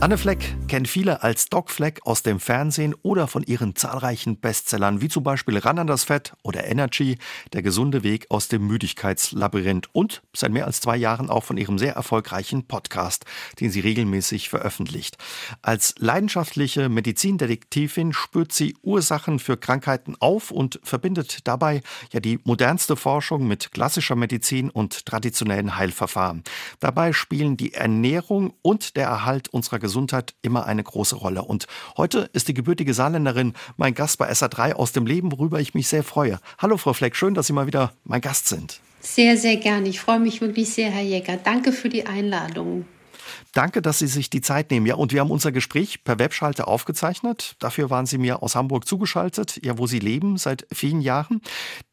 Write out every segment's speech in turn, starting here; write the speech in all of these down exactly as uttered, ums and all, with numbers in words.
Anne Fleck kennt viele als Doc Fleck aus dem Fernsehen oder von ihren zahlreichen Bestsellern, wie zum Beispiel Ran an das Fett oder Energy, der gesunde Weg aus dem Müdigkeitslabyrinth, und seit mehr als zwei Jahren auch von ihrem sehr erfolgreichen Podcast, den sie regelmäßig veröffentlicht. Als leidenschaftliche Medizindetektivin spürt sie Ursachen für Krankheiten auf und verbindet dabei ja die modernste Forschung mit klassischer Medizin und traditionellen Heilverfahren. Dabei spielen die Ernährung und der Erhalt unserer Gesundheit immer eine große Rolle. Und heute ist die gebürtige Saarländerin mein Gast bei S R drei Aus dem Leben, worüber ich mich sehr freue. Hallo Frau Fleck, schön, dass Sie mal wieder mein Gast sind. Sehr, sehr gerne. Ich freue mich wirklich sehr, Herr Jäger. Danke für die Einladung. Danke, dass Sie sich die Zeit nehmen. Ja, und wir haben unser Gespräch per Webschalte aufgezeichnet. Dafür waren Sie mir aus Hamburg zugeschaltet, ja, wo Sie leben seit vielen Jahren.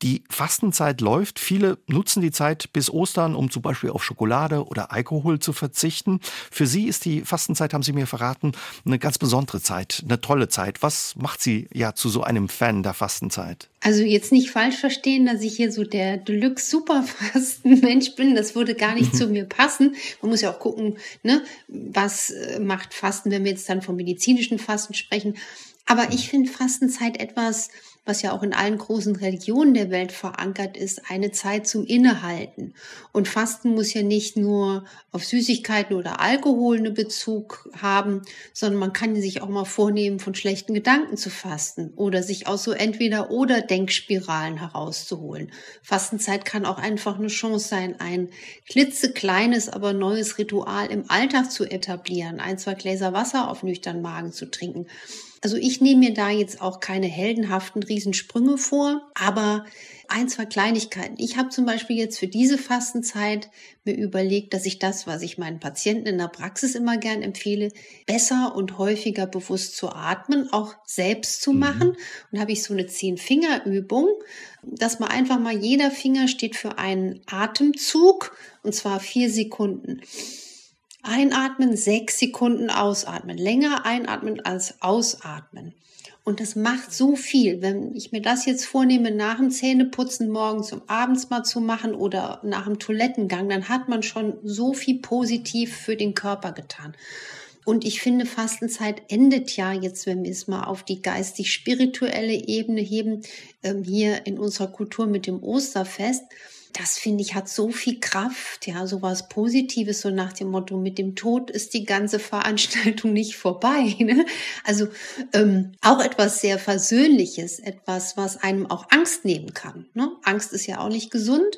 Die Fastenzeit läuft. Viele nutzen die Zeit bis Ostern, um zum Beispiel auf Schokolade oder Alkohol zu verzichten. Für Sie ist die Fastenzeit, haben Sie mir verraten, eine ganz besondere Zeit, eine tolle Zeit. Was macht Sie ja zu so einem Fan der Fastenzeit? Also jetzt nicht falsch verstehen, dass ich hier so der Deluxe-Superfasten-Mensch bin. Das würde gar nicht zu mir passen. Man muss ja auch gucken, ne, was macht Fasten, wenn wir jetzt dann vom medizinischen Fasten sprechen. Aber ich finde Fastenzeit etwas, was ja auch in allen großen Religionen der Welt verankert ist, eine Zeit zum Innehalten. Und Fasten muss ja nicht nur auf Süßigkeiten oder Alkohol einen Bezug haben, sondern man kann sich auch mal vornehmen, von schlechten Gedanken zu fasten oder sich aus so Entweder-oder-Denkspiralen herauszuholen. Fastenzeit kann auch einfach eine Chance sein, ein klitzekleines, aber neues Ritual im Alltag zu etablieren, ein, zwei Gläser Wasser auf nüchtern Magen zu trinken. Also ich nehme mir da jetzt auch keine heldenhaften Riesensprünge vor, aber ein, zwei Kleinigkeiten. Ich habe zum Beispiel jetzt für diese Fastenzeit mir überlegt, dass ich das, was ich meinen Patienten in der Praxis immer gern empfehle, besser und häufiger bewusst zu atmen, auch selbst zu machen. Mhm. Und da habe ich so eine Zehn-Finger-Übung, dass man einfach mal, jeder Finger steht für einen Atemzug, und zwar vier Sekunden. Einatmen, sechs Sekunden ausatmen. Länger einatmen als ausatmen. Und das macht so viel. Wenn ich mir das jetzt vornehme, nach dem Zähneputzen morgens und abends mal zu machen oder nach dem Toilettengang, dann hat man schon so viel positiv für den Körper getan. Und ich finde, Fastenzeit endet ja jetzt, wenn wir es mal auf die geistig-spirituelle Ebene heben, hier in unserer Kultur mit dem Osterfest. Das, finde ich, hat so viel Kraft, ja, sowas Positives, so nach dem Motto, mit dem Tod ist die ganze Veranstaltung nicht vorbei, ne? Also ähm, auch etwas sehr Versöhnliches, etwas, was einem auch Angst nehmen kann, ne? Angst ist ja auch nicht gesund.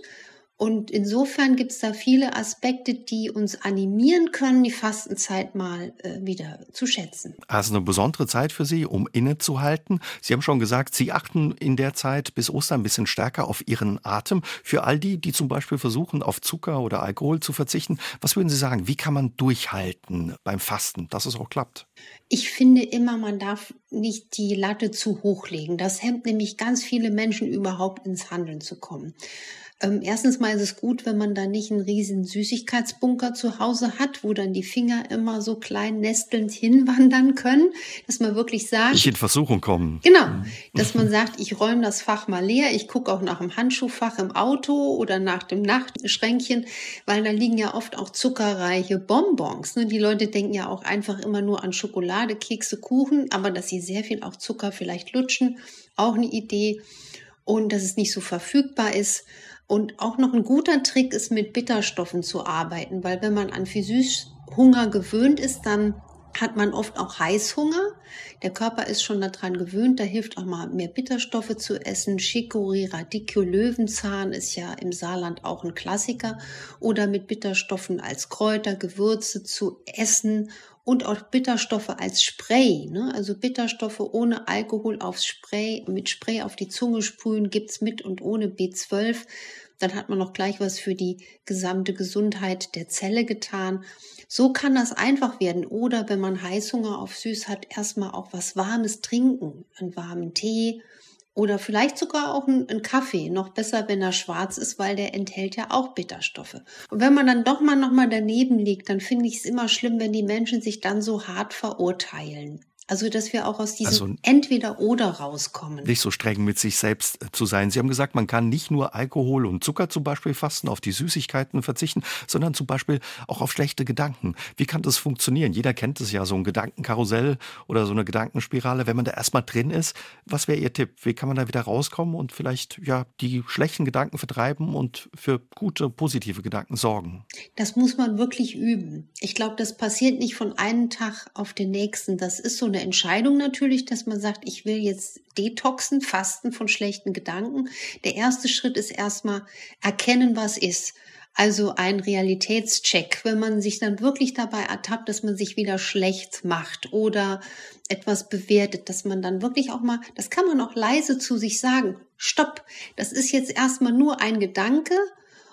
Und insofern gibt es da viele Aspekte, die uns animieren können, die Fastenzeit mal äh, wieder zu schätzen. Also eine besondere Zeit für Sie, um innezuhalten. Sie haben schon gesagt, Sie achten in der Zeit bis Ostern ein bisschen stärker auf Ihren Atem. Für all die, die zum Beispiel versuchen, auf Zucker oder Alkohol zu verzichten, was würden Sie sagen, wie kann man durchhalten beim Fasten, dass es auch klappt? Ich finde immer, man darf nicht die Latte zu hoch legen. Das hemmt nämlich ganz viele Menschen überhaupt, ins Handeln zu kommen. Ähm, erstens mal ist es gut, wenn man da nicht einen riesen Süßigkeitsbunker zu Hause hat, wo dann die Finger immer so klein nestelnd hinwandern können, dass man wirklich sagt... Nicht in Versuchung kommen. Genau, dass man sagt, ich räume das Fach mal leer, ich gucke auch nach dem Handschuhfach im Auto oder nach dem Nachtschränkchen, weil da liegen ja oft auch zuckerreiche Bonbons. Ne? Die Leute denken ja auch einfach immer nur an Schokolade, Kekse, Kuchen, aber dass sie sehr viel auch Zucker vielleicht lutschen, auch eine Idee, und dass es nicht so verfügbar ist. Und auch noch ein guter Trick ist, mit Bitterstoffen zu arbeiten, weil wenn man an viel Süßhunger gewöhnt ist, dann hat man oft auch Heißhunger. Der Körper ist schon daran gewöhnt, da hilft auch mal, mehr Bitterstoffe zu essen. Chicorée, Radicchio, Löwenzahn ist ja im Saarland auch ein Klassiker. Oder mit Bitterstoffen als Kräuter, Gewürze zu essen. Und auch Bitterstoffe als Spray, ne? Also Bitterstoffe ohne Alkohol aufs Spray, mit Spray auf die Zunge sprühen, gibt's mit und ohne B zwölf. Dann hat man noch gleich was für die gesamte Gesundheit der Zelle getan. So kann das einfach werden. Oder wenn man Heißhunger auf Süß hat, erstmal auch was Warmes trinken, einen warmen Tee. Oder vielleicht sogar auch einen Kaffee, noch besser, wenn er schwarz ist, weil der enthält ja auch Bitterstoffe. Und wenn man dann doch mal nochmal daneben liegt, dann finde ich es immer schlimm, wenn die Menschen sich dann so hart verurteilen. Also, dass wir auch aus diesem also, Entweder-Oder rauskommen. Nicht so streng mit sich selbst zu sein. Sie haben gesagt, man kann nicht nur Alkohol und Zucker zum Beispiel fasten, auf die Süßigkeiten verzichten, sondern zum Beispiel auch auf schlechte Gedanken. Wie kann das funktionieren? Jeder kennt es ja, so ein Gedankenkarussell oder so eine Gedankenspirale. Wenn man da erstmal drin ist, was wäre Ihr Tipp? Wie kann man da wieder rauskommen und vielleicht ja die schlechten Gedanken vertreiben und für gute, positive Gedanken sorgen? Das muss man wirklich üben. Ich glaube, das passiert nicht von einem Tag auf den nächsten. Das ist so eine Entscheidung natürlich, dass man sagt, ich will jetzt detoxen, fasten von schlechten Gedanken. Der erste Schritt ist erstmal erkennen, was ist. Also ein Realitätscheck, wenn man sich dann wirklich dabei ertappt, dass man sich wieder schlecht macht oder etwas bewertet, dass man dann wirklich auch mal, das kann man auch leise zu sich sagen, stopp, das ist jetzt erstmal nur ein Gedanke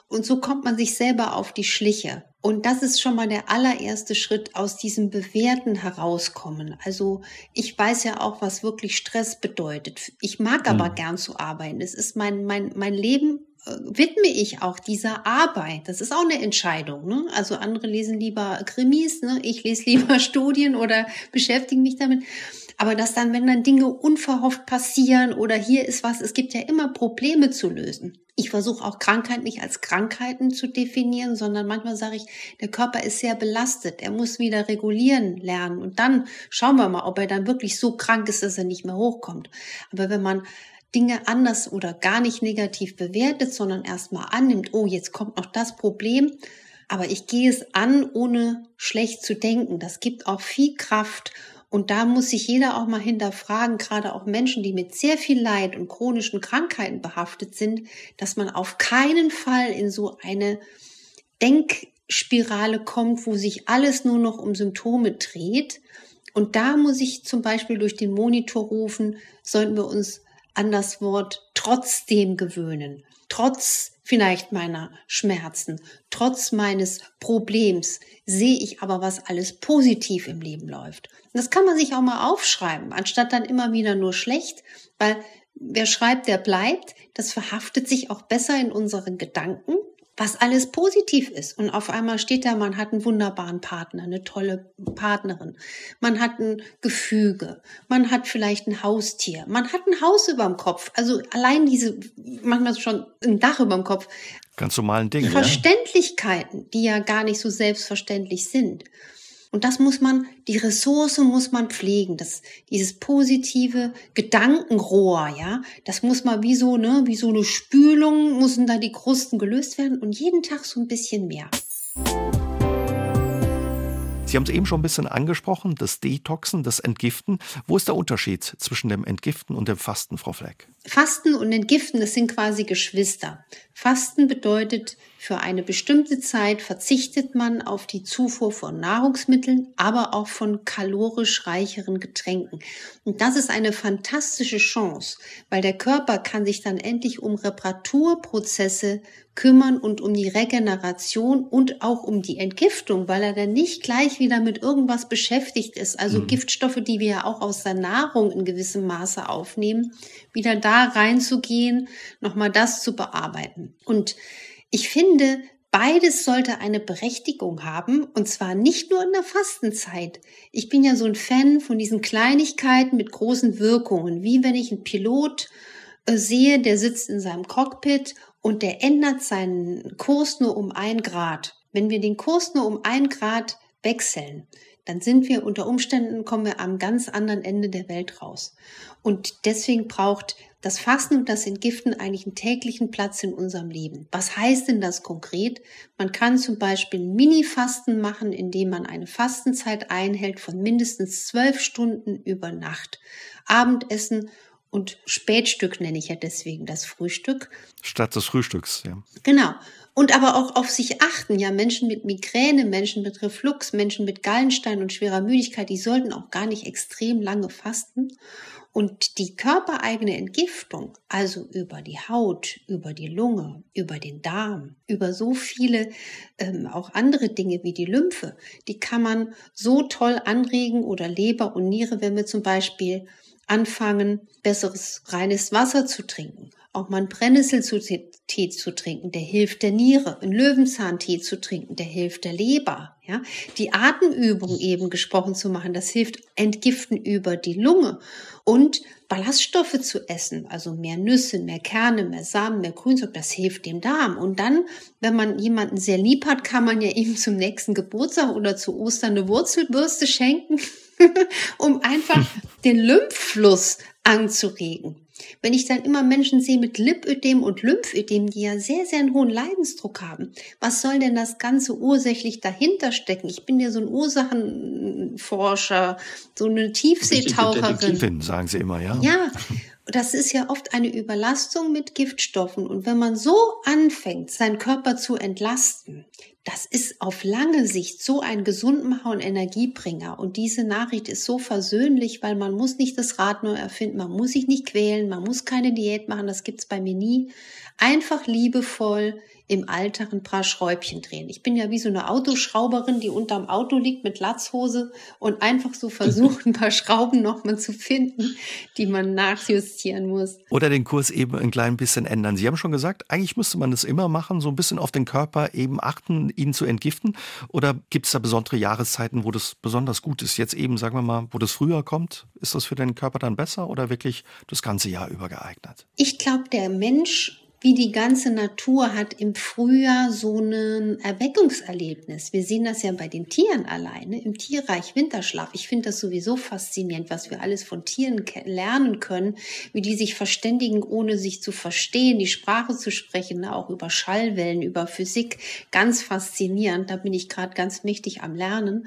und so kommt man sich selber auf die Schliche. Und das ist schon mal der allererste Schritt, aus diesem Bewerten herauskommen. Also ich weiß ja auch, was wirklich Stress bedeutet. Ich mag aber mhm. gern zu arbeiten. Es ist mein, mein, mein Leben widme ich auch dieser Arbeit. Das ist auch eine Entscheidung, ne? Also andere lesen lieber Krimis, ne? Ich lese lieber Studien oder beschäftige mich damit. Aber dass dann, wenn dann Dinge unverhofft passieren oder hier ist was, es gibt ja immer Probleme zu lösen. Ich versuche auch Krankheit nicht als Krankheiten zu definieren, sondern manchmal sage ich, der Körper ist sehr belastet, er muss wieder regulieren lernen und dann schauen wir mal, ob er dann wirklich so krank ist, dass er nicht mehr hochkommt. Aber wenn man Dinge anders oder gar nicht negativ bewertet, sondern erstmal annimmt, oh, jetzt kommt noch das Problem, aber ich gehe es an, ohne schlecht zu denken. Das gibt auch viel Kraft. Und da muss sich jeder auch mal hinterfragen, gerade auch Menschen, die mit sehr viel Leid und chronischen Krankheiten behaftet sind, dass man auf keinen Fall in so eine Denkspirale kommt, wo sich alles nur noch um Symptome dreht. Und da muss ich zum Beispiel durch den Monitor rufen, sollten wir uns an das Wort trotzdem gewöhnen. Trotz vielleicht meiner Schmerzen, trotz meines Problems sehe ich aber, was alles positiv im Leben läuft. Und das kann man sich auch mal aufschreiben, anstatt dann immer wieder nur schlecht, weil wer schreibt, der bleibt. Das verhaftet sich auch besser in unseren Gedanken, was alles positiv ist. Und auf einmal steht da, man hat einen wunderbaren Partner, eine tolle Partnerin. Man hat ein Gefüge. Man hat vielleicht ein Haustier. Man hat ein Haus überm Kopf. Also allein diese, manchmal schon ein Dach überm Kopf. Ganz normalen Dinge. Verständlichkeiten, ja. Die ja gar nicht so selbstverständlich sind. Und das muss man, die Ressource muss man pflegen. Das, dieses positive Gedankenrohr, ja, das muss mal wie so, ne, wie so eine Spülung, müssen da die Krusten gelöst werden und jeden Tag so ein bisschen mehr. Sie haben es eben schon ein bisschen angesprochen, das Detoxen, das Entgiften. Wo ist der Unterschied zwischen dem Entgiften und dem Fasten, Frau Fleck? Fasten und Entgiften, das sind quasi Geschwister. Fasten bedeutet, für eine bestimmte Zeit verzichtet man auf die Zufuhr von Nahrungsmitteln, aber auch von kalorisch reicheren Getränken. Und das ist eine fantastische Chance, weil der Körper kann sich dann endlich um Reparaturprozesse kümmern und um die Regeneration und auch um die Entgiftung, weil er dann nicht gleich wieder mit irgendwas beschäftigt ist. Also mhm. Giftstoffe, die wir ja auch aus der Nahrung in gewissem Maße aufnehmen, wieder da reinzugehen, nochmal das zu bearbeiten. Und ich finde, beides sollte eine Berechtigung haben und zwar nicht nur in der Fastenzeit. Ich bin ja so ein Fan von diesen Kleinigkeiten mit großen Wirkungen, wie wenn ich einen Pilot äh, sehe, der sitzt in seinem Cockpit und der ändert seinen Kurs nur um ein Grad. Wenn wir den Kurs nur um ein Grad wechseln, dann sind wir unter Umständen, kommen wir am ganz anderen Ende der Welt raus. Und deswegen braucht das Fasten und das Entgiften eigentlich einen täglichen Platz in unserem Leben. Was heißt denn das konkret? Man kann zum Beispiel ein Mini-Fasten machen, indem man eine Fastenzeit einhält von mindestens zwölf Stunden über Nacht. Abendessen und Spätstück nenne ich ja deswegen das Frühstück. Statt des Frühstücks, ja. Genau. Und aber auch auf sich achten. Ja, Menschen mit Migräne, Menschen mit Reflux, Menschen mit Gallenstein und schwerer Müdigkeit, die sollten auch gar nicht extrem lange fasten. Und die körpereigene Entgiftung, also über die Haut, über die Lunge, über den Darm, über so viele ähm, auch andere Dinge wie die Lymphe, die kann man so toll anregen oder Leber und Niere, wenn wir zum Beispiel anfangen, besseres reines Wasser zu trinken. auch mal einen Brennnesseltee zu trinken, der hilft der Niere, einen Löwenzahntee zu trinken, der hilft der Leber. Ja, die Atemübung eben gesprochen zu machen, das hilft entgiften über die Lunge und Ballaststoffe zu essen, also mehr Nüsse, mehr Kerne, mehr Samen, mehr Grünzeug, das hilft dem Darm. Und dann, wenn man jemanden sehr lieb hat, kann man ja ihm zum nächsten Geburtstag oder zu Ostern eine Wurzelbürste schenken, um einfach den Lymphfluss anzuregen. Wenn ich dann immer Menschen sehe mit Lipödem und Lymphödem, die ja sehr, sehr einen hohen Leidensdruck haben, was soll denn das Ganze ursächlich dahinter stecken? Ich bin ja so ein Ursachenforscher, so eine Tiefseetaucherin. Detektivin, sagen sie immer, ja. Ja, das ist ja oft eine Überlastung mit Giftstoffen. Und wenn man so anfängt, seinen Körper zu entlasten, das ist auf lange Sicht so ein Gesundmacher und Energiebringer. Und diese Nachricht ist so versöhnlich, weil man muss nicht das Rad neu erfinden, man muss sich nicht quälen, man muss keine Diät machen, das gibt's bei mir nie. Einfach liebevoll im Alltag ein paar Schräubchen drehen. Ich bin ja wie so eine Autoschrauberin, die unterm Auto liegt mit Latzhose und einfach so versucht, ein paar Schrauben nochmal zu finden, die man nachjustieren muss. Oder den Kurs eben ein klein bisschen ändern. Sie haben schon gesagt, eigentlich müsste man das immer machen, so ein bisschen auf den Körper eben achten, ihn zu entgiften. Oder gibt es da besondere Jahreszeiten, wo das besonders gut ist? Jetzt eben, sagen wir mal, wo das früher kommt, ist das für den Körper dann besser oder wirklich das ganze Jahr über geeignet? Ich glaube, der Mensch, wie die ganze Natur, hat im Frühjahr so ein Erweckungserlebnis. Wir sehen das ja bei den Tieren alleine, im Tierreich Winterschlaf. Ich finde das sowieso faszinierend, was wir alles von Tieren lernen können, wie die sich verständigen, ohne sich zu verstehen, die Sprache zu sprechen, auch über Schallwellen, über Physik. Ganz faszinierend, da bin ich gerade ganz mächtig am Lernen.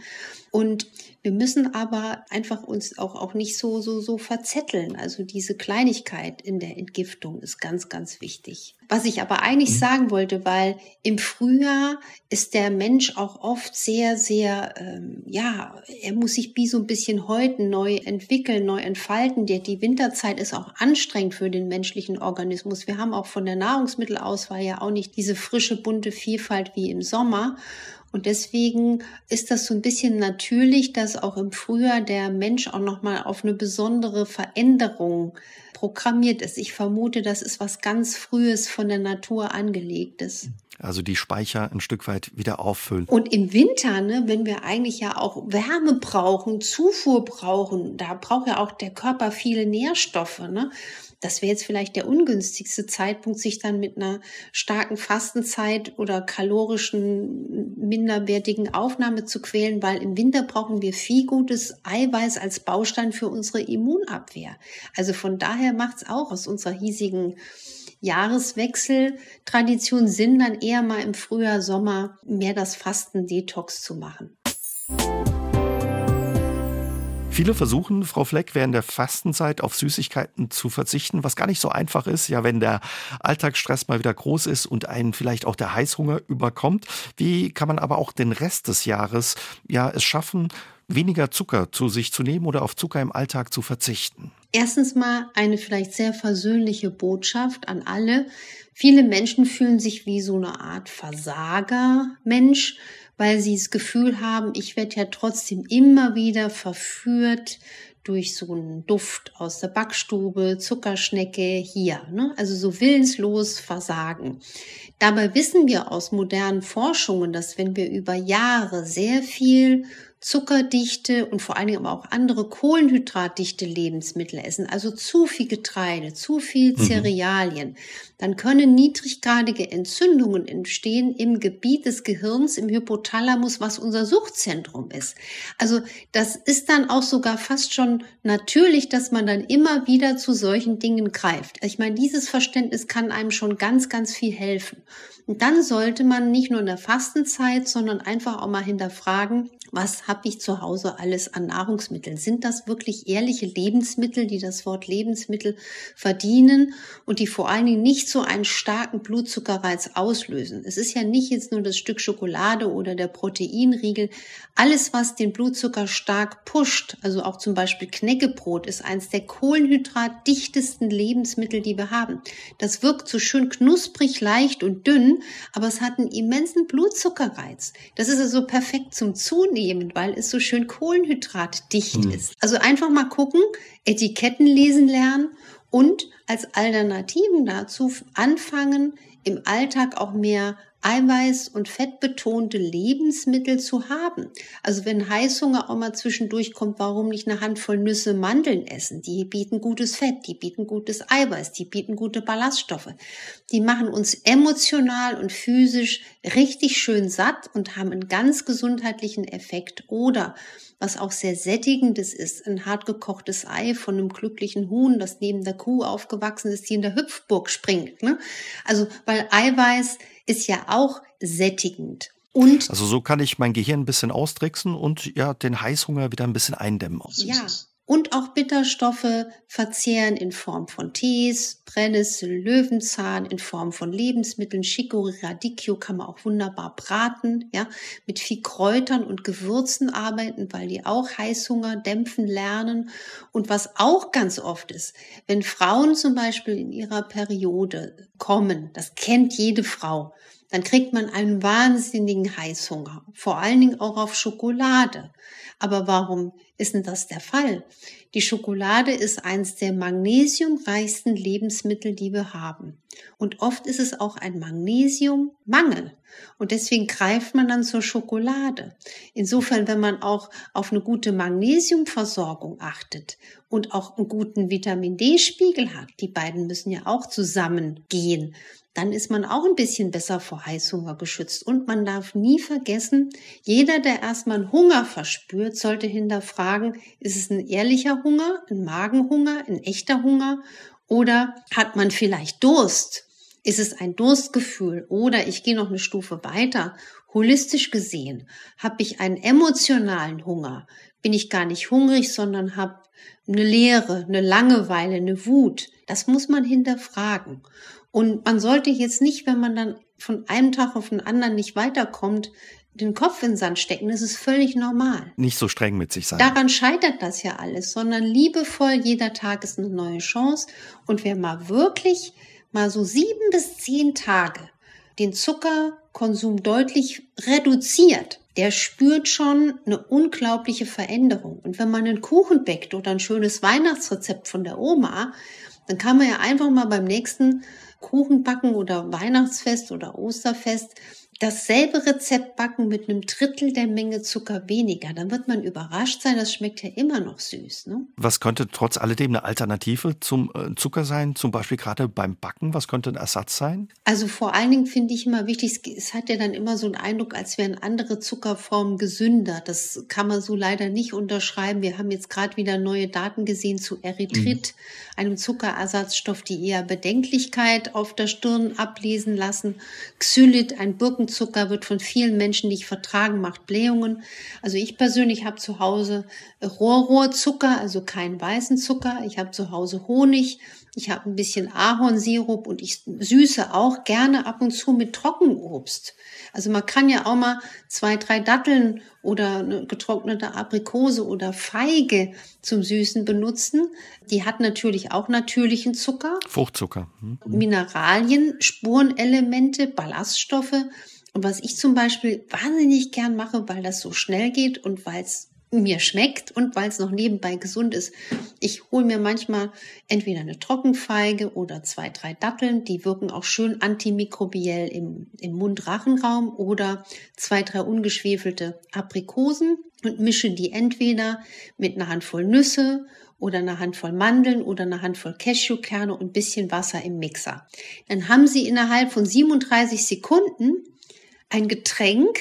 Und wir müssen aber einfach uns auch, auch nicht so, so, so verzetteln. Also diese Kleinigkeit in der Entgiftung ist ganz, ganz wichtig. Was ich aber eigentlich sagen wollte, weil im Frühjahr ist der Mensch auch oft sehr, sehr, ähm, ja, er muss sich wie so ein bisschen häuten, neu entwickeln, neu entfalten. Die, die Winterzeit ist auch anstrengend für den menschlichen Organismus. Wir haben auch von der Nahrungsmittelauswahl ja auch nicht diese frische, bunte Vielfalt wie im Sommer. Und deswegen ist das so ein bisschen natürlich, dass auch im Frühjahr der Mensch auch nochmal auf eine besondere Veränderung programmiert ist. Ich vermute, das ist was ganz Frühes von der Natur angelegtes. Also die Speicher ein Stück weit wieder auffüllen. Und im Winter, ne, wenn wir eigentlich ja auch Wärme brauchen, Zufuhr brauchen, da braucht ja auch der Körper viele Nährstoffe, ne? Das wäre jetzt vielleicht der ungünstigste Zeitpunkt, sich dann mit einer starken Fastenzeit oder kalorischen, minderwertigen Aufnahme zu quälen, weil im Winter brauchen wir viel gutes Eiweiß als Baustein für unsere Immunabwehr. Also von daher macht's auch aus unserer hiesigen Jahreswechseltradition Sinn, dann eher mal im Frühjahr, Sommer mehr das Fasten-Detox zu machen. Viele versuchen, Frau Fleck, während der Fastenzeit auf Süßigkeiten zu verzichten, was gar nicht so einfach ist, ja, wenn der Alltagsstress mal wieder groß ist und einen vielleicht auch der Heißhunger überkommt. Wie kann man aber auch den Rest des Jahres ja es schaffen, weniger Zucker zu sich zu nehmen oder auf Zucker im Alltag zu verzichten? Erstens mal eine vielleicht sehr versöhnliche Botschaft an alle. Viele Menschen fühlen sich wie so eine Art Versager-Mensch, weil sie das Gefühl haben, ich werde ja trotzdem immer wieder verführt durch so einen Duft aus der Backstube, Zuckerschnecke hier, ne? Also so willenslos versagen. Dabei wissen wir aus modernen Forschungen, dass wenn wir über Jahre sehr viel zuckerdichte und vor allen Dingen aber auch andere kohlenhydratdichte Lebensmittel essen, also zu viel Getreide, zu viel Cerealien, mhm. dann können niedriggradige Entzündungen entstehen im Gebiet des Gehirns, im Hypothalamus, was unser Suchtzentrum ist. Also das ist dann auch sogar fast schon natürlich, dass man dann immer wieder zu solchen Dingen greift. Ich meine, dieses Verständnis kann einem schon ganz, ganz viel helfen. Und dann sollte man nicht nur in der Fastenzeit, sondern einfach auch mal hinterfragen, was habe ich zu Hause alles an Nahrungsmitteln? Sind das wirklich ehrliche Lebensmittel, die das Wort Lebensmittel verdienen und die vor allen Dingen nicht so einen starken Blutzuckerreiz auslösen? Es ist ja nicht jetzt nur das Stück Schokolade oder der Proteinriegel. Alles, was den Blutzucker stark pusht, also auch zum Beispiel Knäckebrot, ist eins der kohlenhydratdichtesten Lebensmittel, die wir haben. Das wirkt so schön knusprig, leicht und dünn, aber es hat einen immensen Blutzuckerreiz. Das ist also perfekt zum Zunehmen, weil es so schön kohlenhydratdicht hm. ist. Also einfach mal gucken, Etiketten lesen lernen und als Alternativen dazu anfangen, im Alltag auch mehr eiweiß- und fettbetonte Lebensmittel zu haben. Also wenn Heißhunger auch mal zwischendurch kommt, warum nicht eine Handvoll Nüsse, Mandeln essen? Die bieten gutes Fett, die bieten gutes Eiweiß, die bieten gute Ballaststoffe. Die machen uns emotional und physisch richtig schön satt und haben einen ganz gesundheitlichen Effekt. Oder was auch sehr sättigendes ist, ein hart gekochtes Ei von einem glücklichen Huhn, das neben der Kuh aufgewachsen ist, die in der Hüpfburg springt. Ne? Also weil Eiweiß ist ja auch sättigend. Und also so kann ich mein Gehirn ein bisschen austricksen und ja den Heißhunger wieder ein bisschen eindämmen. Ja, und auch Bitterstoffe verzehren in Form von Tees, Brennnessel, Löwenzahn, in Form von Lebensmitteln. Chicorée, Radicchio kann man auch wunderbar braten, ja, mit viel Kräutern und Gewürzen arbeiten, weil die auch Heißhunger dämpfen lernen. Und was auch ganz oft ist, wenn Frauen zum Beispiel in ihrer Periode kommen, das kennt jede Frau, dann kriegt man einen wahnsinnigen Heißhunger, vor allen Dingen auch auf Schokolade. Aber warum ist denn das der Fall? Die Schokolade ist eines der magnesiumreichsten Lebensmittel, die wir haben. Und oft ist es auch ein Magnesiummangel. Und deswegen greift man dann zur Schokolade. Insofern, wenn man auch auf eine gute Magnesiumversorgung achtet und auch einen guten Vitamin-D-Spiegel hat, die beiden müssen ja auch zusammengehen, dann ist man auch ein bisschen besser vor Heißhunger geschützt. Und man darf nie vergessen, jeder, der erstmal Hunger verspürt, sollte hinterfragen, ist es ein ehrlicher Hunger, ein Magenhunger, ein echter Hunger oder hat man vielleicht Durst? Ist es ein Durstgefühl? Oder ich gehe noch eine Stufe weiter. Holistisch gesehen, habe ich einen emotionalen Hunger? Bin ich gar nicht hungrig, sondern habe eine Leere, eine Langeweile, eine Wut? Das muss man hinterfragen. Und man sollte jetzt nicht, wenn man dann von einem Tag auf den anderen nicht weiterkommt, den Kopf in den Sand stecken. Das ist völlig normal. Nicht so streng mit sich sein. Daran scheitert das ja alles, sondern liebevoll, jeder Tag ist eine neue Chance. Und wer mal wirklich mal so sieben bis zehn Tage den Zuckerkonsum deutlich reduziert, der spürt schon eine unglaubliche Veränderung. Und wenn man einen Kuchen backt oder ein schönes Weihnachtsrezept von der Oma, dann kann man ja einfach mal beim nächsten Kuchen backen oder Weihnachtsfest oder Osterfest dasselbe Rezept backen mit einem Drittel der Menge Zucker weniger. Dann wird man überrascht sein, das schmeckt ja immer noch süß. Ne? Was könnte trotz alledem eine Alternative zum Zucker sein, zum Beispiel gerade beim Backen? Was könnte ein Ersatz sein? Also vor allen Dingen finde ich immer wichtig, es hat ja dann immer so einen Eindruck, als wären andere Zuckerformen gesünder. Das kann man so leider nicht unterschreiben. Wir haben jetzt gerade wieder neue Daten gesehen zu Erythrit, mhm. einem Zuckerersatzstoff, die eher Bedenklichkeit auf der Stirn ablesen lassen. Xylit, ein Birkenzucker, Zucker wird von vielen Menschen nicht vertragen, macht Blähungen. Also ich persönlich habe zu Hause Rohrrohrzucker, also keinen weißen Zucker. Ich habe zu Hause Honig, ich habe ein bisschen Ahornsirup und ich süße auch gerne ab und zu mit Trockenobst. Also man kann ja auch mal zwei, drei Datteln oder eine getrocknete Aprikose oder Feige zum Süßen benutzen. Die hat natürlich auch natürlichen Zucker. Fruchtzucker. Mhm. Mineralien, Spurenelemente, Ballaststoffe. Und was ich zum Beispiel wahnsinnig gern mache, weil das so schnell geht und weil es mir schmeckt und weil es noch nebenbei gesund ist. Ich hole mir manchmal entweder eine Trockenfeige oder zwei, drei Datteln. Die wirken auch schön antimikrobiell im, im Mund-Rachenraum oder zwei, drei ungeschwefelte Aprikosen und mische die entweder mit einer Handvoll Nüsse oder eine Handvoll Mandeln oder eine Handvoll Cashewkerne und ein bisschen Wasser im Mixer. Dann haben Sie innerhalb von siebenunddreißig Sekunden ein Getränk.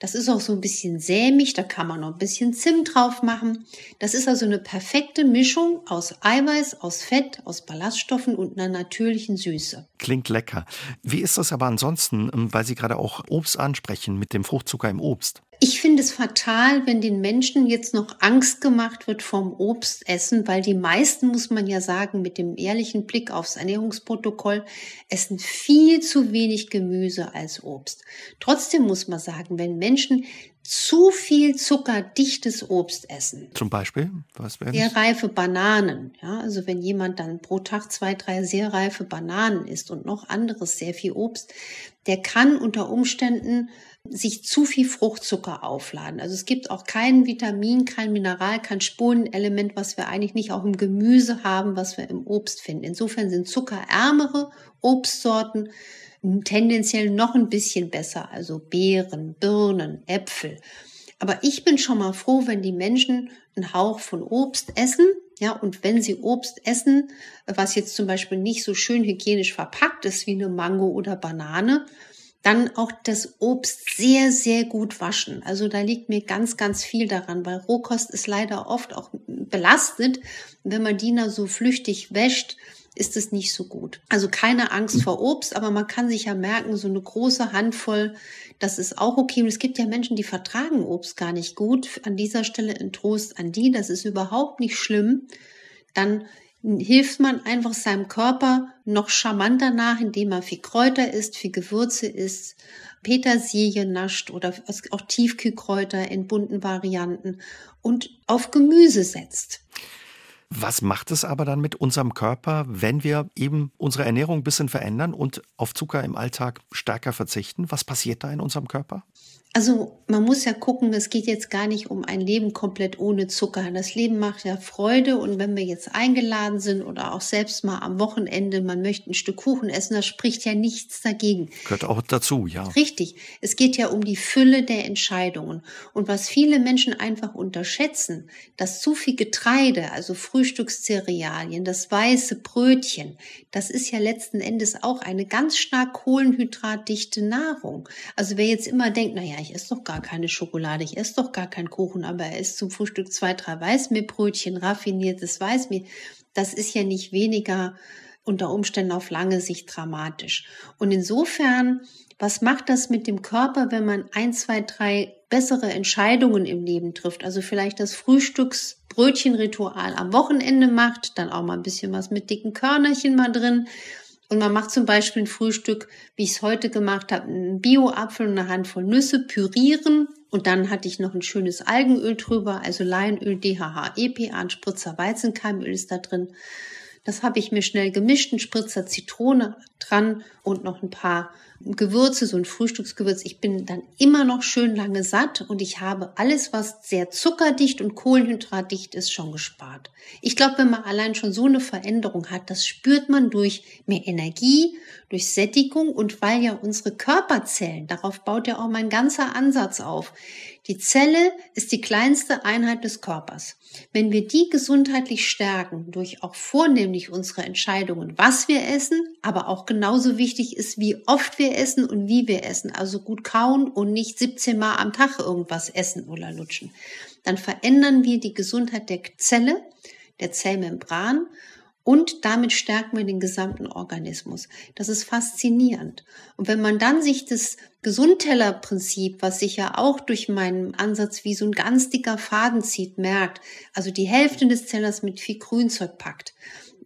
Das ist auch so ein bisschen sämig, da kann man noch ein bisschen Zimt drauf machen. Das ist also eine perfekte Mischung aus Eiweiß, aus Fett, aus Ballaststoffen und einer natürlichen Süße. Klingt lecker. Wie ist das aber ansonsten, weil Sie gerade auch Obst ansprechen mit dem Fruchtzucker im Obst? Ich finde es fatal, wenn den Menschen jetzt noch Angst gemacht wird vom Obstessen, weil die meisten, muss man ja sagen, mit dem ehrlichen Blick aufs Ernährungsprotokoll, essen viel zu wenig Gemüse als Obst. Trotzdem muss man sagen, wenn Menschen zu viel zuckerdichtes Obst essen. Zum Beispiel? Was wäre das? Sehr reife Bananen. Ja, also wenn jemand dann pro Tag zwei, drei sehr reife Bananen isst und noch anderes, sehr viel Obst, der kann unter Umständen sich zu viel Fruchtzucker aufladen. Also es gibt auch kein Vitamin, kein Mineral, kein Spurenelement, was wir eigentlich nicht auch im Gemüse haben, was wir im Obst finden. Insofern sind zuckerärmere Obstsorten tendenziell noch ein bisschen besser, also Beeren, Birnen, Äpfel. Aber ich bin schon mal froh, wenn die Menschen einen Hauch von Obst essen. Ja, und wenn sie Obst essen, was jetzt zum Beispiel nicht so schön hygienisch verpackt ist wie eine Mango oder Banane, dann auch das Obst sehr, sehr gut waschen. Also da liegt mir ganz, ganz viel daran, weil Rohkost ist leider oft auch belastet. Wenn man die so flüchtig wäscht, ist es nicht so gut. Also keine Angst vor Obst, aber man kann sich ja merken, so eine große Handvoll, das ist auch okay. Und es gibt ja Menschen, die vertragen Obst gar nicht gut. An dieser Stelle ein Trost an die, das ist überhaupt nicht schlimm. Dann hilft man einfach seinem Körper noch charmant danach, indem man viel Kräuter isst, viel Gewürze isst, Petersilie nascht oder auch Tiefkühlkräuter in bunten Varianten und auf Gemüse setzt. Was macht es aber dann mit unserem Körper, wenn wir eben unsere Ernährung ein bisschen verändern und auf Zucker im Alltag stärker verzichten? Was passiert da in unserem Körper? Also man muss ja gucken, es geht jetzt gar nicht um ein Leben komplett ohne Zucker. Das Leben macht ja Freude und wenn wir jetzt eingeladen sind oder auch selbst mal am Wochenende, man möchte ein Stück Kuchen essen, da spricht ja nichts dagegen. Gehört auch dazu, ja. Richtig. Es geht ja um die Fülle der Entscheidungen. Und was viele Menschen einfach unterschätzen, dass zu viel Getreide, also Frühstückscerealien, das weiße Brötchen, das ist ja letzten Endes auch eine ganz stark kohlenhydratdichte Nahrung. Also wer jetzt immer denkt, naja, ich esse doch gar keine Schokolade, ich esse doch gar keinen Kuchen, aber er isst zum Frühstück zwei, drei Weißmehlbrötchen, raffiniertes Weißmehl. Das ist ja nicht weniger unter Umständen auf lange Sicht dramatisch. Und insofern, was macht das mit dem Körper, wenn man ein, zwei, drei bessere Entscheidungen im Leben trifft? Also vielleicht das Frühstücksbrötchenritual am Wochenende macht, dann auch mal ein bisschen was mit dicken Körnerchen mal drin. Und man macht zum Beispiel ein Frühstück, wie ich es heute gemacht habe, einen Bio-Apfel und eine Handvoll Nüsse pürieren. Und dann hatte ich noch ein schönes Algenöl drüber, also Leinöl, D H A, E P A, ein Spritzer Weizenkeimöl ist da drin. Das habe ich mir schnell gemischt, ein Spritzer Zitrone dran und noch ein paar Gewürze, so ein Frühstücksgewürz. Ich bin dann immer noch schön lange satt und ich habe alles, was sehr zuckerdicht und kohlenhydratdicht ist, schon gespart. Ich glaube, wenn man allein schon so eine Veränderung hat, das spürt man durch mehr Energie, durch Sättigung und weil ja unsere Körperzellen, darauf baut ja auch mein ganzer Ansatz auf. Die Zelle ist die kleinste Einheit des Körpers. Wenn wir die gesundheitlich stärken, durch auch vornehmlich unsere Entscheidungen, was wir essen, aber auch genauso wichtig ist, wie oft wir essen und wie wir essen, also gut kauen und nicht siebzehn Mal am Tag irgendwas essen oder lutschen, dann verändern wir die Gesundheit der Zelle, der Zellmembran und damit stärken wir den gesamten Organismus. Das ist faszinierend. Und wenn man dann sich das Gesundtellerprinzip, was sich ja auch durch meinen Ansatz wie so ein ganz dicker Faden zieht, merkt, also die Hälfte des Tellers mit viel Grünzeug packt,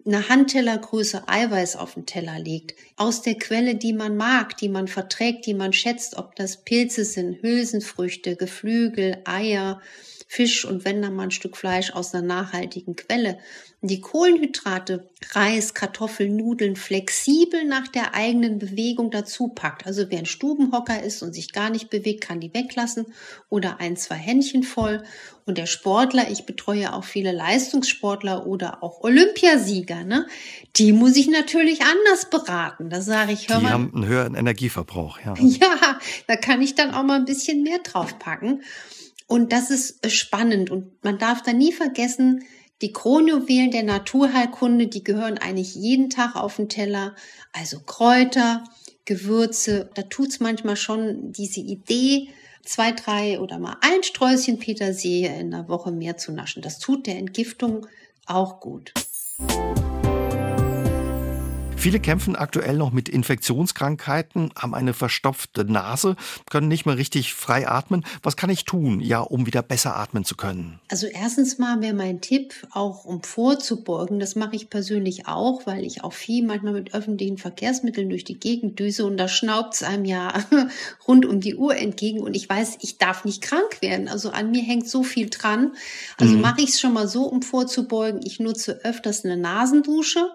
eine Handtellergröße Eiweiß auf den Teller legt, aus der Quelle, die man mag, die man verträgt, die man schätzt, ob das Pilze sind, Hülsenfrüchte, Geflügel, Eier, Fisch und wenn dann mal ein Stück Fleisch aus einer nachhaltigen Quelle. Und die Kohlenhydrate, Reis, Kartoffeln, Nudeln flexibel nach der eigenen Bewegung dazu packt. Also wer ein Stubenhocker ist und sich gar nicht bewegt, kann die weglassen oder ein, zwei Händchen voll. Und der Sportler, ich betreue auch viele Leistungssportler oder auch Olympiasieger, ne? Die muss ich natürlich anders beraten. Da sage ich, hör mal. Die haben einen höheren Energieverbrauch, ja. Ja, da kann ich dann auch mal ein bisschen mehr draufpacken. Und das ist spannend und man darf da nie vergessen, die Kronjuwelen der Naturheilkunde, die gehören eigentlich jeden Tag auf den Teller, also Kräuter, Gewürze, da tut's manchmal schon diese Idee, zwei, drei oder mal ein Sträußchen Petersilie in der Woche mehr zu naschen. Das tut der Entgiftung auch gut. Viele kämpfen aktuell noch mit Infektionskrankheiten, haben eine verstopfte Nase, können nicht mehr richtig frei atmen. Was kann ich tun, ja, um wieder besser atmen zu können? Also erstens mal wäre mein Tipp, auch um vorzubeugen, das mache ich persönlich auch, weil ich auch viel manchmal mit öffentlichen Verkehrsmitteln durch die Gegend düse und da schnaubt es einem ja rund um die Uhr entgegen und ich weiß, ich darf nicht krank werden. Also an mir hängt so viel dran. Also mhm. mache ich es schon mal so, um vorzubeugen. Ich nutze öfters eine Nasendusche.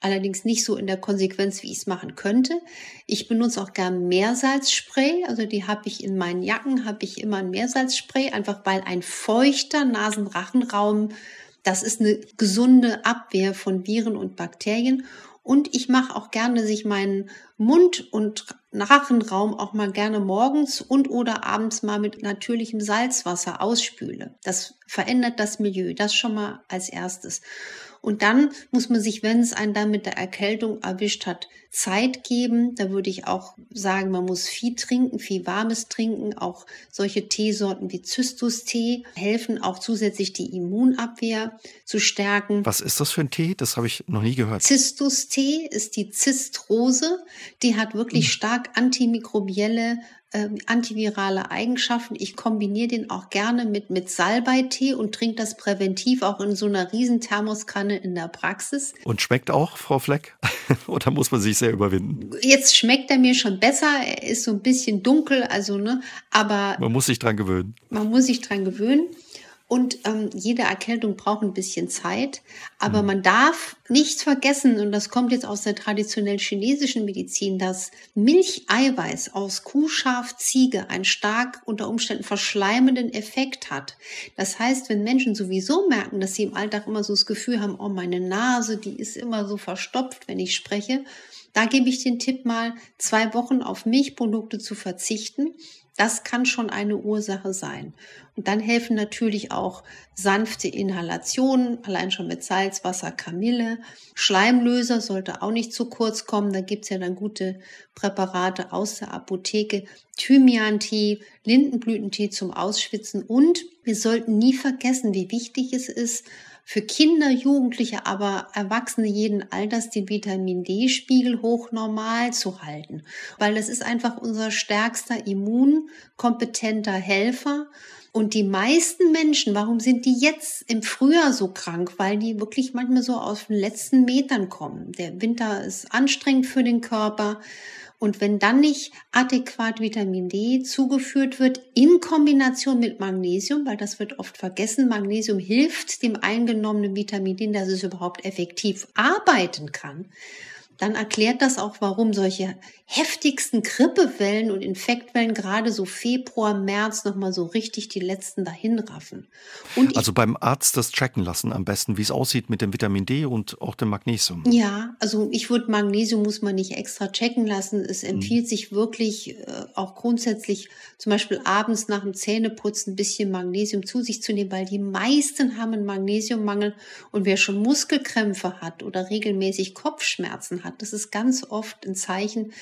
allerdings nicht so in der Konsequenz, wie ich es machen könnte. Ich benutze auch gern Meersalzspray, also die habe ich in meinen Jacken, habe ich immer ein Meersalzspray, einfach weil ein feuchter Nasenrachenraum, das ist eine gesunde Abwehr von Viren und Bakterien. Und ich mache auch gerne, dass ich meinen Mund- und Rachenraum auch mal gerne morgens und oder abends mal mit natürlichem Salzwasser ausspüle. Das verändert das Milieu, das schon mal als erstes. Und dann muss man sich, wenn es einen dann mit der Erkältung erwischt hat, Zeit geben. Da würde ich auch sagen, man muss viel trinken, viel Warmes trinken. Auch solche Teesorten wie Zystus-Tee helfen auch zusätzlich die Immunabwehr zu stärken. Was ist das für ein Tee? Das habe ich noch nie gehört. Zystus-Tee ist die Zistrose. Die hat wirklich hm. stark antimikrobielle Äh, antivirale Eigenschaften. Ich kombiniere den auch gerne mit, mit Salbeitee und trinke das präventiv auch in so einer riesen Thermoskanne in der Praxis. Und schmeckt auch, Frau Fleck? Oder muss man sich sehr überwinden? Jetzt schmeckt er mir schon besser. Er ist so ein bisschen dunkel, also, ne, aber. Man muss sich dran gewöhnen. Man muss sich dran gewöhnen. Und ähm, jede Erkältung braucht ein bisschen Zeit. Aber mhm. man darf nicht vergessen, und das kommt jetzt aus der traditionell chinesischen Medizin, dass Milcheiweiß aus Kuh, Schaf, Ziege einen stark unter Umständen verschleimenden Effekt hat. Das heißt, wenn Menschen sowieso merken, dass sie im Alltag immer so das Gefühl haben, oh, meine Nase, die ist immer so verstopft, wenn ich spreche, da gebe ich den Tipp mal, zwei Wochen auf Milchprodukte zu verzichten. Das kann schon eine Ursache sein. Und dann helfen natürlich auch sanfte Inhalationen, allein schon mit Salzwasser, Kamille. Schleimlöser sollte auch nicht zu kurz kommen. Da gibt es ja dann gute Präparate aus der Apotheke. Thymian-Tee, Lindenblütentee zum Ausschwitzen. Und wir sollten nie vergessen, wie wichtig es ist, für Kinder, Jugendliche, aber Erwachsene jeden Alters den Vitamin-D-Spiegel hochnormal zu halten. Weil das ist einfach unser stärkster immunkompetenter Helfer. Und die meisten Menschen, warum sind die jetzt im Frühjahr so krank? Weil die wirklich manchmal so aus den letzten Metern kommen. Der Winter ist anstrengend für den Körper. Und wenn dann nicht adäquat Vitamin D zugeführt wird, in Kombination mit Magnesium, weil das wird oft vergessen, Magnesium hilft dem eingenommenen Vitamin D, dass es überhaupt effektiv arbeiten kann, dann erklärt das auch, warum solche heftigsten Grippewellen und Infektwellen gerade so Februar, März nochmal so richtig die letzten dahinraffen. Und also beim Arzt das tracken lassen am besten, wie es aussieht mit dem Vitamin D und auch dem Magnesium. Ja, also ich würde, Magnesium muss man nicht extra checken lassen. Es empfiehlt mhm. sich wirklich äh, auch grundsätzlich zum Beispiel abends nach dem Zähneputzen ein bisschen Magnesium zu sich zu nehmen, weil die meisten haben einen Magnesiummangel. Und wer schon Muskelkrämpfe hat oder regelmäßig Kopfschmerzen hat, das ist ganz oft ein Zeichen,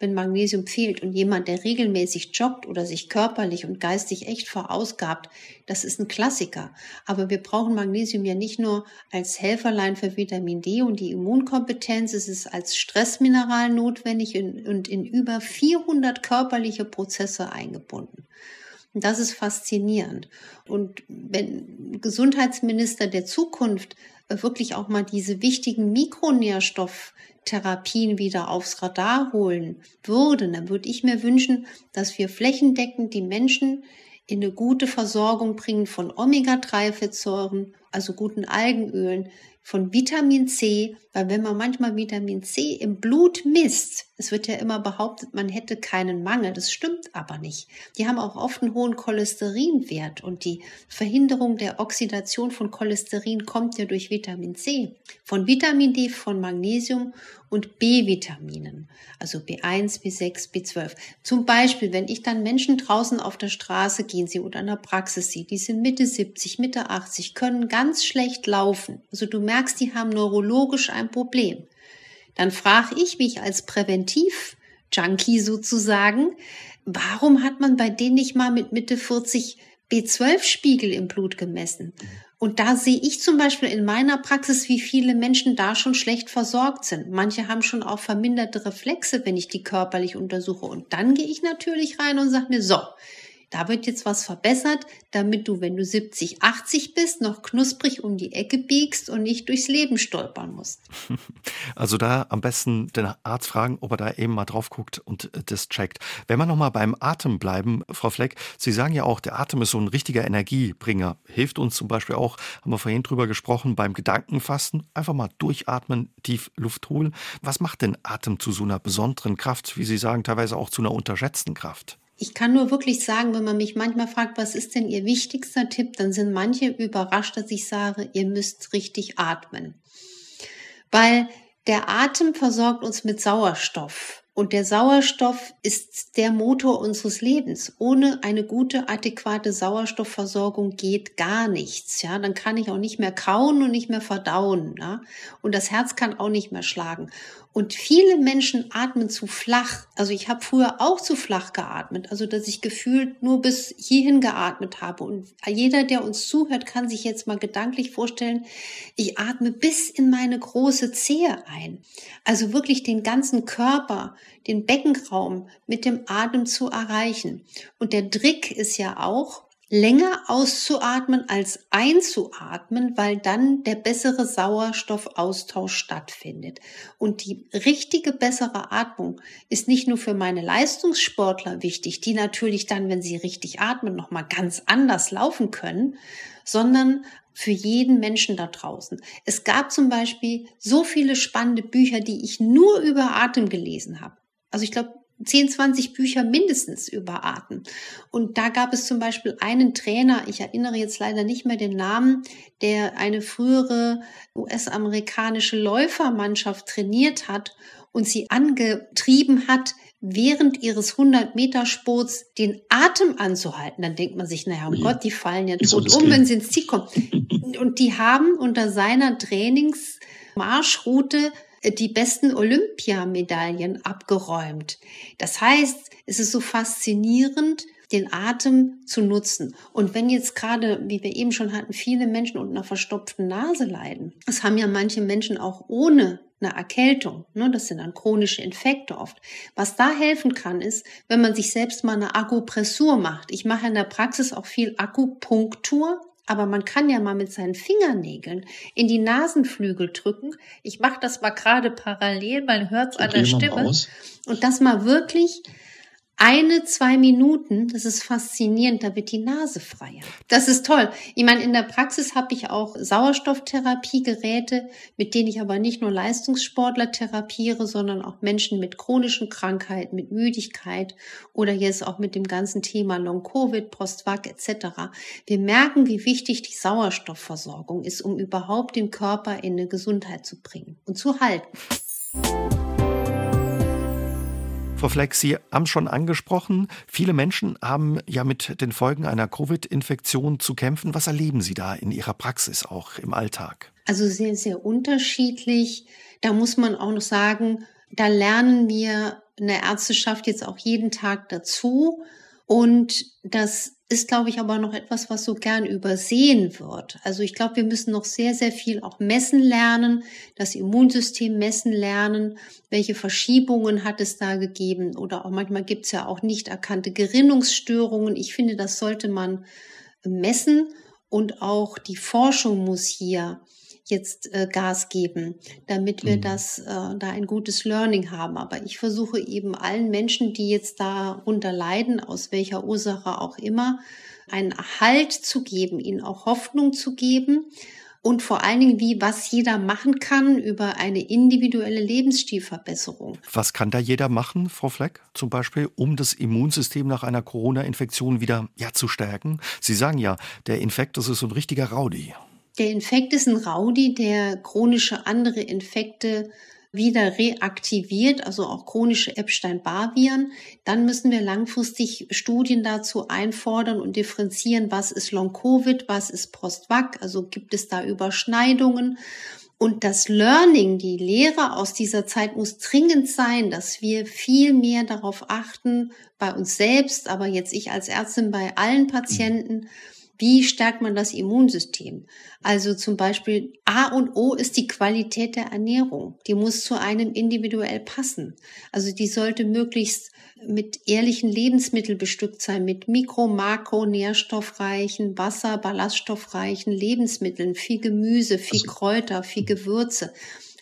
wenn Magnesium fehlt. Und jemand, der regelmäßig joggt oder sich körperlich und geistig echt verausgabt, das ist ein Klassiker. Aber wir brauchen Magnesium ja nicht nur als Helferlein für Vitamin D und die Immunkompetenz. Es ist als Stressmineral notwendig und in über vierhundert körperliche Prozesse eingebunden. Und das ist faszinierend. Und wenn ein Gesundheitsminister der Zukunft wirklich auch mal diese wichtigen Mikronährstofftherapien wieder aufs Radar holen würde, dann würde ich mir wünschen, dass wir flächendeckend die Menschen in eine gute Versorgung bringen von Omega drei Fettsäuren, also guten Algenölen, von Vitamin C, weil wenn man manchmal Vitamin C im Blut misst, es wird ja immer behauptet, man hätte keinen Mangel, das stimmt aber nicht. Die haben auch oft einen hohen Cholesterinwert und die Verhinderung der Oxidation von Cholesterin kommt ja durch Vitamin C, von Vitamin D, von Magnesium und B-Vitaminen, also B eins, B sechs, B zwölf. Zum Beispiel, wenn ich dann Menschen draußen auf der Straße gehen sehe oder in der Praxis sehe, die sind Mitte siebzig, Mitte achtzig, können ganz schlecht laufen. Also du merkst, die haben neurologisch ein Problem. Dann frage ich mich als Präventiv-Junkie sozusagen, warum hat man bei denen nicht mal mit Mitte vierzig B zwölf Spiegel im Blut gemessen? Und da sehe ich zum Beispiel in meiner Praxis, wie viele Menschen da schon schlecht versorgt sind. Manche haben schon auch verminderte Reflexe, wenn ich die körperlich untersuche. Und dann gehe ich natürlich rein und sage mir, so, Da wird jetzt was verbessert, damit du, wenn du siebzig, achtzig bist, noch knusprig um die Ecke biegst und nicht durchs Leben stolpern musst. Also da am besten den Arzt fragen, ob er da eben mal drauf guckt und das checkt. Wenn wir nochmal beim Atem bleiben, Frau Fleck, Sie sagen ja auch, der Atem ist so ein richtiger Energiebringer. Hilft uns zum Beispiel auch, haben wir vorhin drüber gesprochen, beim Gedankenfasten. Einfach mal durchatmen, tief Luft holen. Was macht den Atem zu so einer besonderen Kraft, wie Sie sagen, teilweise auch zu einer unterschätzten Kraft? Ich kann nur wirklich sagen, wenn man mich manchmal fragt, was ist denn Ihr wichtigster Tipp, dann sind manche überrascht, dass ich sage, ihr müsst richtig atmen. Weil der Atem versorgt uns mit Sauerstoff. Und der Sauerstoff ist der Motor unseres Lebens. Ohne eine gute, adäquate Sauerstoffversorgung geht gar nichts. Ja, dann kann ich auch nicht mehr kauen und nicht mehr verdauen. Ja? Und das Herz kann auch nicht mehr schlagen. Und viele Menschen atmen zu flach. Also ich habe früher auch zu flach geatmet. Also dass ich gefühlt nur bis hierhin geatmet habe. Und jeder, der uns zuhört, kann sich jetzt mal gedanklich vorstellen, ich atme bis in meine große Zehe ein. Also wirklich den ganzen Körper, den Beckenraum mit dem Atem zu erreichen. Und der Trick ist ja auch, länger auszuatmen als einzuatmen, weil dann der bessere Sauerstoffaustausch stattfindet. Und die richtige, bessere Atmung ist nicht nur für meine Leistungssportler wichtig, die natürlich dann, wenn sie richtig atmen, nochmal ganz anders laufen können, sondern für jeden Menschen da draußen. Es gab zum Beispiel so viele spannende Bücher, die ich nur über Atem gelesen habe. Also ich glaube, zehn, zwanzig Bücher mindestens über Atem. Und da gab es zum Beispiel einen Trainer, ich erinnere jetzt leider nicht mehr den Namen, der eine frühere U S-amerikanische Läufermannschaft trainiert hat und sie angetrieben hat, während ihres hundert-Meter-Sports den Atem anzuhalten. Dann denkt man sich, naja, um Gott, die fallen ja tot um, wenn sie ins Ziel kommen. Und die haben unter seiner Trainingsmarschroute die besten Olympiamedaillen abgeräumt. Das heißt, es ist so faszinierend, den Atem zu nutzen. Und wenn jetzt gerade, wie wir eben schon hatten, viele Menschen unter einer verstopften Nase leiden, das haben ja manche Menschen auch ohne eine Erkältung, ne, das sind dann chronische Infekte oft. Was da helfen kann, ist, wenn man sich selbst mal eine Akupressur macht. Ich mache in der Praxis auch viel Akupunktur. Aber man kann ja mal mit seinen Fingernägeln in die Nasenflügel drücken. Ich mache das mal gerade parallel, man hört es an der Stimme. Und das mal wirklich eine, zwei Minuten, das ist faszinierend, da wird die Nase freier. Das ist toll. Ich meine, in der Praxis habe ich auch Sauerstofftherapiegeräte, mit denen ich aber nicht nur Leistungssportler therapiere, sondern auch Menschen mit chronischen Krankheiten, mit Müdigkeit oder jetzt auch mit dem ganzen Thema Long Covid, Post-Vac et cetera. Wir merken, wie wichtig die Sauerstoffversorgung ist, um überhaupt den Körper in eine Gesundheit zu bringen und zu halten. Frau Fleck, Sie haben schon angesprochen, viele Menschen haben ja mit den Folgen einer Covid-Infektion zu kämpfen. Was erleben Sie da in Ihrer Praxis auch im Alltag? Also sehr, sehr unterschiedlich. Da muss man auch noch sagen, da lernen wir in der Ärzteschaft jetzt auch jeden Tag dazu. Und das ist, glaube ich, aber noch etwas, was so gern übersehen wird. Also ich glaube, wir müssen noch sehr, sehr viel auch messen lernen, das Immunsystem messen lernen, welche Verschiebungen hat es da gegeben oder auch manchmal gibt es ja auch nicht erkannte Gerinnungsstörungen. Ich finde, das sollte man messen und auch die Forschung muss hier jetzt äh, Gas geben, damit wir das äh, da ein gutes Learning haben. Aber ich versuche eben allen Menschen, die jetzt darunter leiden, aus welcher Ursache auch immer, einen Halt zu geben, ihnen auch Hoffnung zu geben und vor allen Dingen, wie was jeder machen kann über eine individuelle Lebensstilverbesserung. Was kann da jeder machen, Frau Fleck, zum Beispiel, um das Immunsystem nach einer Corona-Infektion wieder ja, zu stärken? Sie sagen ja, der Infekt, das ist so ein richtiger Rowdy. Der Infekt ist ein Rowdy, der chronische andere Infekte wieder reaktiviert, also auch chronische Epstein-Barr-Viren. Dann müssen wir langfristig Studien dazu einfordern und differenzieren, was ist Long-Covid, was ist Post-Vac, also gibt es da Überschneidungen. Und das Learning, die Lehre aus dieser Zeit muss dringend sein, dass wir viel mehr darauf achten, bei uns selbst, aber jetzt ich als Ärztin bei allen Patienten, Wie stärkt man das Immunsystem? Also zum Beispiel A und O ist die Qualität der Ernährung. Die muss zu einem individuell passen. Also die sollte möglichst mit ehrlichen Lebensmitteln bestückt sein, mit Mikro-, Makro-, nährstoffreichen, Wasser-, ballaststoffreichen Lebensmitteln, viel Gemüse, viel Kräuter, viel Gewürze,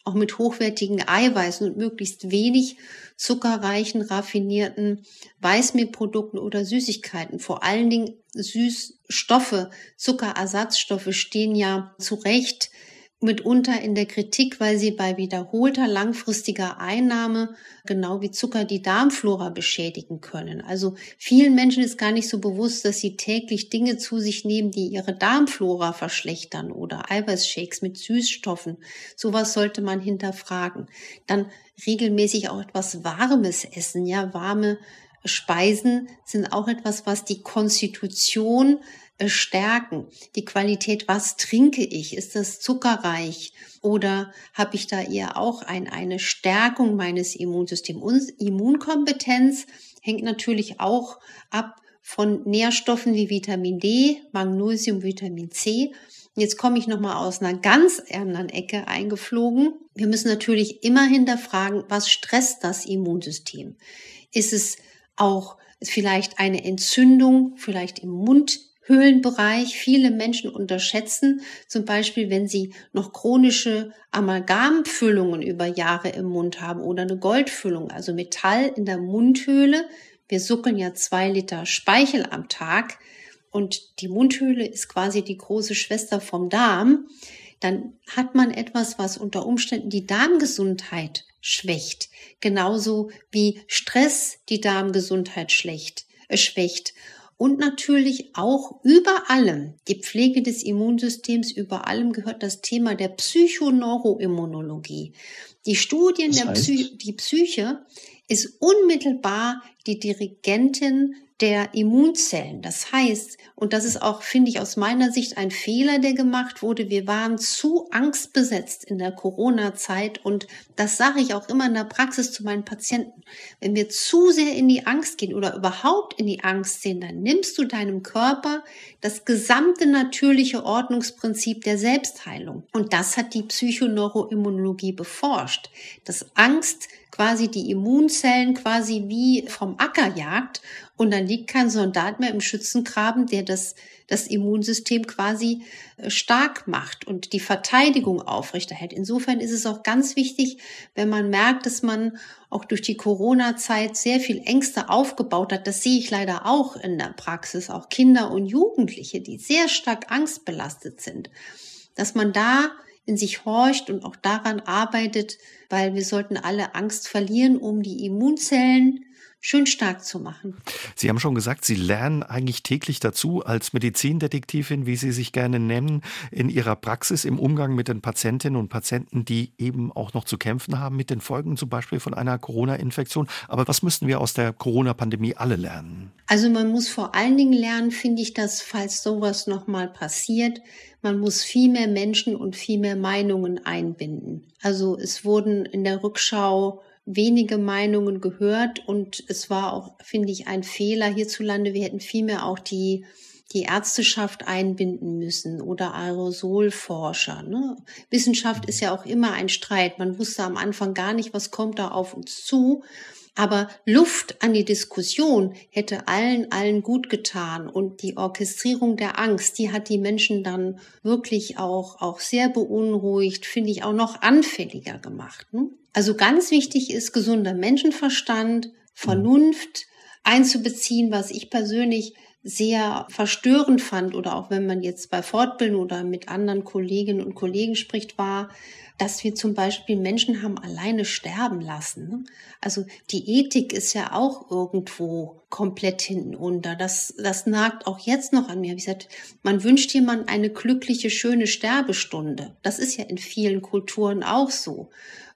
auch mit hochwertigen Eiweißen und möglichst wenig zuckerreichen, raffinierten Weißmehlprodukten oder Süßigkeiten. Vor allen Dingen Süßstoffe, Zuckerersatzstoffe stehen ja zu Recht mitunter in der Kritik, weil sie bei wiederholter langfristiger Einnahme genau wie Zucker die Darmflora beschädigen können. Also vielen Menschen ist gar nicht so bewusst, dass sie täglich Dinge zu sich nehmen, die ihre Darmflora verschlechtern oder Eiweißshakes mit Süßstoffen. Sowas sollte man hinterfragen. Dann regelmäßig auch etwas Warmes essen. Ja, warme Speisen sind auch etwas, was die Konstitution stärken. Die Qualität, was trinke ich? Ist das zuckerreich? Oder habe ich da eher auch ein, eine Stärkung meines Immunsystems? Und Immunkompetenz hängt natürlich auch ab von Nährstoffen wie Vitamin D, Magnesium, Vitamin C. Jetzt komme ich nochmal aus einer ganz anderen Ecke eingeflogen. Wir müssen natürlich immer hinterfragen, was stresst das Immunsystem? Ist es auch vielleicht eine Entzündung, vielleicht im Mund? Höhlenbereich. Viele Menschen unterschätzen, zum Beispiel, wenn sie noch chronische Amalgamfüllungen über Jahre im Mund haben oder eine Goldfüllung, also Metall in der Mundhöhle. Wir suckeln ja zwei Liter Speichel am Tag und die Mundhöhle ist quasi die große Schwester vom Darm. Dann hat man etwas, was unter Umständen die Darmgesundheit schwächt. Genauso wie Stress die Darmgesundheit schlecht, äh, schwächt. Und natürlich auch über allem, die Pflege des Immunsystems, über allem gehört das Thema der Psychoneuroimmunologie. Die Studien der Psy- die Psyche ist unmittelbar die Dirigentin der Immunzellen. Das heißt, und das ist auch, finde ich, aus meiner Sicht ein Fehler, der gemacht wurde, wir waren zu angstbesetzt in der Corona-Zeit und das sage ich auch immer in der Praxis zu meinen Patienten. Wenn wir zu sehr in die Angst gehen oder überhaupt in die Angst gehen, dann nimmst du deinem Körper das gesamte natürliche Ordnungsprinzip der Selbstheilung. Und das hat die Psychoneuroimmunologie beforscht, dass Angst quasi die Immunzellen quasi wie vom Acker jagt und dann liegt kein Soldat mehr im Schützengraben, der das, das Immunsystem quasi stark macht und die Verteidigung aufrechterhält. Insofern ist es auch ganz wichtig, wenn man merkt, dass man auch durch die Corona-Zeit sehr viel Ängste aufgebaut hat. Das sehe ich leider auch in der Praxis, auch Kinder und Jugendliche, die sehr stark angstbelastet sind, dass man da in sich horcht und auch daran arbeitet, weil wir sollten alle Angst verlieren, um die Immunzellen schön stark zu machen. Sie haben schon gesagt, Sie lernen eigentlich täglich dazu als Medizindetektivin, wie Sie sich gerne nennen, in Ihrer Praxis im Umgang mit den Patientinnen und Patienten, die eben auch noch zu kämpfen haben mit den Folgen zum Beispiel von einer Corona-Infektion. Aber was müssen wir aus der Corona-Pandemie alle lernen? Also man muss vor allen Dingen lernen, finde ich, dass falls sowas nochmal passiert, man muss viel mehr Menschen und viel mehr Meinungen einbinden. Also es wurden in der Rückschau wenige Meinungen gehört und es war auch, finde ich, ein Fehler hierzulande. Wir hätten vielmehr auch die, die Ärzteschaft einbinden müssen oder Aerosolforscher, ne? Wissenschaft ist ja auch immer ein Streit. Man wusste am Anfang gar nicht, was kommt da auf uns zu. Aber Luft an die Diskussion hätte allen, allen gut getan. Und die Orchestrierung der Angst, die hat die Menschen dann wirklich auch, auch sehr beunruhigt, finde ich, auch noch anfälliger gemacht. Ne? Also ganz wichtig ist gesunder Menschenverstand, Vernunft einzubeziehen, was ich persönlich sehr verstörend fand oder auch wenn man jetzt bei Fortbildung oder mit anderen Kolleginnen und Kollegen spricht, war, dass wir zum Beispiel Menschen haben alleine sterben lassen. Also die Ethik ist ja auch irgendwo komplett hinten unter. Das, das nagt auch jetzt noch an mir. Wie gesagt, man wünscht jemandem eine glückliche, schöne Sterbestunde. Das ist ja in vielen Kulturen auch so.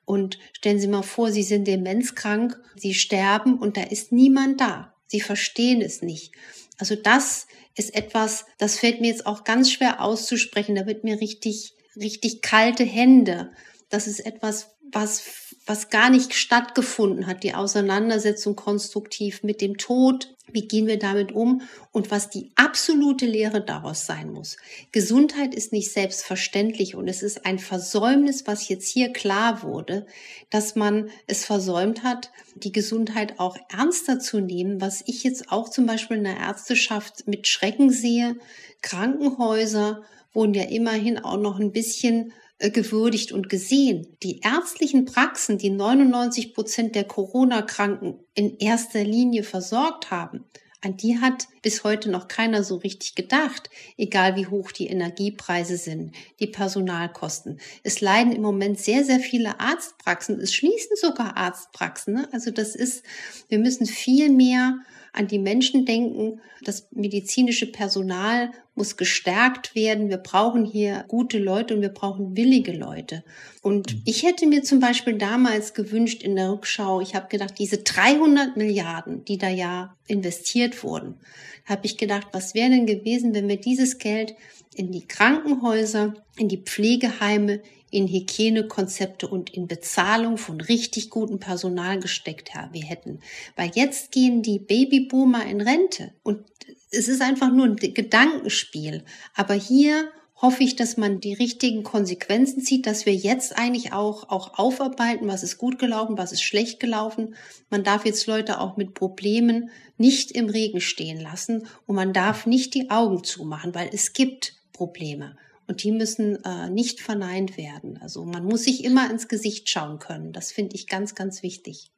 Und stellen Sie mal vor, Sie sind demenzkrank, Sie sterben und da ist niemand da. Sie verstehen es nicht. Also das ist etwas, das fällt mir jetzt auch ganz schwer auszusprechen. Da wird mir richtig, richtig kalte Hände. Das ist etwas, was, was gar nicht stattgefunden hat, die Auseinandersetzung konstruktiv mit dem Tod, wie gehen wir damit um und was die absolute Lehre daraus sein muss. Gesundheit ist nicht selbstverständlich und es ist ein Versäumnis, was jetzt hier klar wurde, dass man es versäumt hat, die Gesundheit auch ernster zu nehmen, was ich jetzt auch zum Beispiel in der Ärzteschaft mit Schrecken sehe. Krankenhäuser wurden ja immerhin auch noch ein bisschen gewürdigt und gesehen. Die ärztlichen Praxen, die neunundneunzig Prozent der Corona-Kranken in erster Linie versorgt haben, an die hat bis heute noch keiner so richtig gedacht, egal wie hoch die Energiepreise sind, die Personalkosten. Es leiden im Moment sehr, sehr viele Arztpraxen. Es schließen sogar Arztpraxen, ne? Also das ist, wir müssen viel mehr an die Menschen denken. Das medizinische Personal muss gestärkt werden. Wir brauchen hier gute Leute und wir brauchen willige Leute. Und ich hätte mir zum Beispiel damals gewünscht in der Rückschau, ich habe gedacht, diese dreihundert Milliarden, die da ja investiert wurden, habe ich gedacht, was wäre denn gewesen, wenn wir dieses Geld in die Krankenhäuser, in die Pflegeheime, in Hygienekonzepte und in Bezahlung von richtig gutem Personal gesteckt haben. Wir hätten, weil jetzt gehen die Babyboomer in Rente und es ist einfach nur ein Gedankenspiel. Aber hier hoffe ich, dass man die richtigen Konsequenzen zieht, dass wir jetzt eigentlich auch, auch aufarbeiten, was ist gut gelaufen, was ist schlecht gelaufen. Man darf jetzt Leute auch mit Problemen nicht im Regen stehen lassen und man darf nicht die Augen zumachen, weil es gibt Probleme. Und die müssen äh, nicht verneint werden. Also man muss sich immer ins Gesicht schauen können. Das finde ich ganz, ganz wichtig.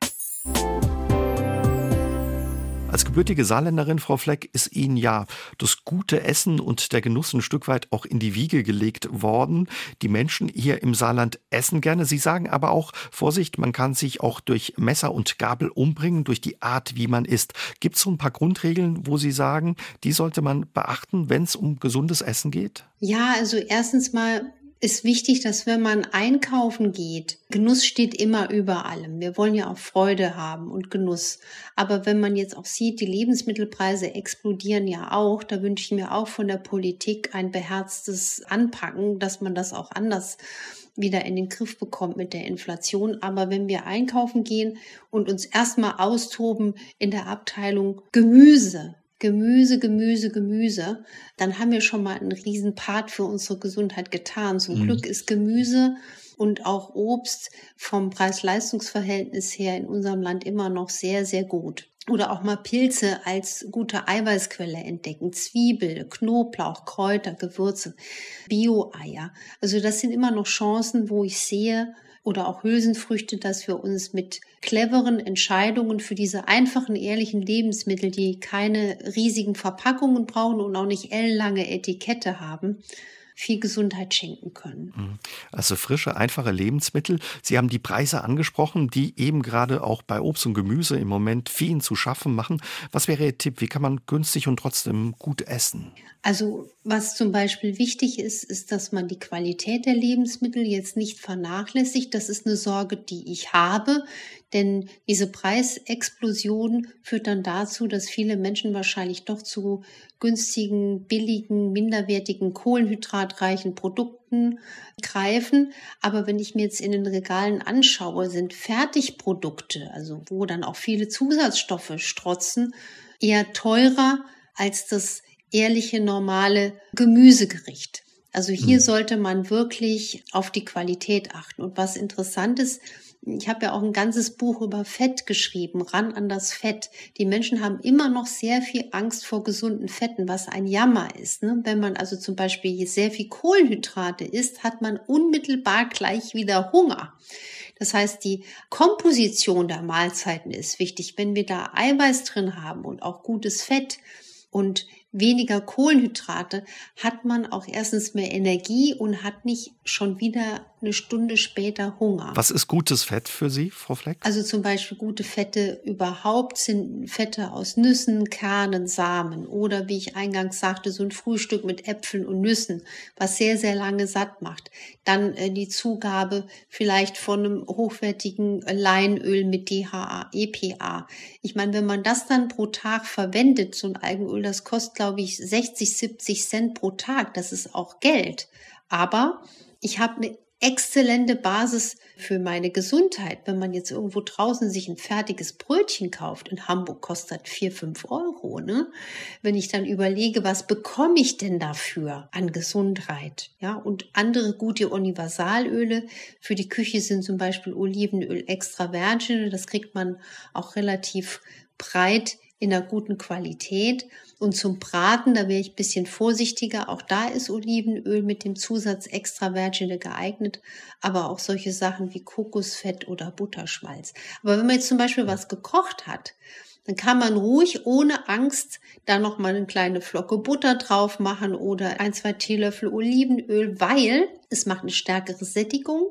Als gebürtige Saarländerin, Frau Fleck, ist Ihnen ja das gute Essen und der Genuss ein Stück weit auch in die Wiege gelegt worden. Die Menschen hier im Saarland essen gerne. Sie sagen aber auch, Vorsicht, man kann sich auch durch Messer und Gabel umbringen, durch die Art, wie man isst. Gibt es so ein paar Grundregeln, wo Sie sagen, die sollte man beachten, wenn es um gesundes Essen geht? Ja, also erstens mal ist wichtig, dass wenn man einkaufen geht, Genuss steht immer über allem. Wir wollen ja auch Freude haben und Genuss. Aber wenn man jetzt auch sieht, die Lebensmittelpreise explodieren ja auch, da wünsche ich mir auch von der Politik ein beherztes Anpacken, dass man das auch anders wieder in den Griff bekommt mit der Inflation. Aber wenn wir einkaufen gehen und uns erstmal austoben in der Abteilung Gemüse, Gemüse, Gemüse, Gemüse, dann haben wir schon mal einen riesen Part für unsere Gesundheit getan. Zum mhm. Glück ist Gemüse und auch Obst vom Preis-Leistungs-Verhältnis her in unserem Land immer noch sehr, sehr gut. Oder auch mal Pilze als gute Eiweißquelle entdecken, Zwiebel, Knoblauch, Kräuter, Gewürze, Bio-Eier. Also das sind immer noch Chancen, wo ich sehe, oder auch Hülsenfrüchte, dass wir uns mit cleveren Entscheidungen für diese einfachen, ehrlichen Lebensmittel, die keine riesigen Verpackungen brauchen und auch nicht ellenlange Etikette haben, viel Gesundheit schenken können. Also frische, einfache Lebensmittel. Sie haben die Preise angesprochen, die eben gerade auch bei Obst und Gemüse im Moment viel zu schaffen machen. Was wäre Ihr Tipp? Wie kann man günstig und trotzdem gut essen? Also was zum Beispiel wichtig ist, ist, dass man die Qualität der Lebensmittel jetzt nicht vernachlässigt. Das ist eine Sorge, die ich habe, denn diese Preisexplosion führt dann dazu, dass viele Menschen wahrscheinlich doch zu günstigen, billigen, minderwertigen, kohlenhydratreichen Produkten greifen. Aber wenn ich mir jetzt in den Regalen anschaue, sind Fertigprodukte, also wo dann auch viele Zusatzstoffe strotzen, eher teurer als das ehrliche, normale Gemüsegericht. Also hier sollte man wirklich auf die Qualität achten. Und was interessant ist, ich habe ja auch ein ganzes Buch über Fett geschrieben, Ran an das Fett. Die Menschen haben immer noch sehr viel Angst vor gesunden Fetten, was ein Jammer ist, ne? Wenn man also zum Beispiel sehr viel Kohlenhydrate isst, hat man unmittelbar gleich wieder Hunger. Das heißt, die Komposition der Mahlzeiten ist wichtig. Wenn wir da Eiweiß drin haben und auch gutes Fett und weniger Kohlenhydrate, hat man auch erstens mehr Energie und hat nicht schon wieder eine Stunde später Hunger. Was ist gutes Fett für Sie, Frau Fleck? Also zum Beispiel gute Fette überhaupt sind Fette aus Nüssen, Kernen, Samen oder wie ich eingangs sagte, so ein Frühstück mit Äpfeln und Nüssen, was sehr, sehr lange satt macht. Dann äh, die Zugabe vielleicht von einem hochwertigen Leinöl mit D H A, E P A. Ich meine, wenn man das dann pro Tag verwendet, so ein Algenöl, das kostet, glaube ich, sechzig, siebzig Cent pro Tag. Das ist auch Geld. Aber ich habe eine exzellente Basis für meine Gesundheit. Wenn man jetzt irgendwo draußen sich ein fertiges Brötchen kauft, in Hamburg kostet vier, fünf Euro, ne? Wenn ich dann überlege, was bekomme ich denn dafür an Gesundheit? Ja, und andere gute Universalöle für die Küche sind zum Beispiel Olivenöl extra virgin. Das kriegt man auch relativ breit in einer guten Qualität. Und zum Braten, da wäre ich ein bisschen vorsichtiger. Auch da ist Olivenöl mit dem Zusatz extra virgin geeignet, aber auch solche Sachen wie Kokosfett oder Butterschmalz. Aber wenn man jetzt zum Beispiel was gekocht hat, dann kann man ruhig ohne Angst da nochmal eine kleine Flocke Butter drauf machen oder ein, zwei Teelöffel Olivenöl, weil es macht eine stärkere Sättigung,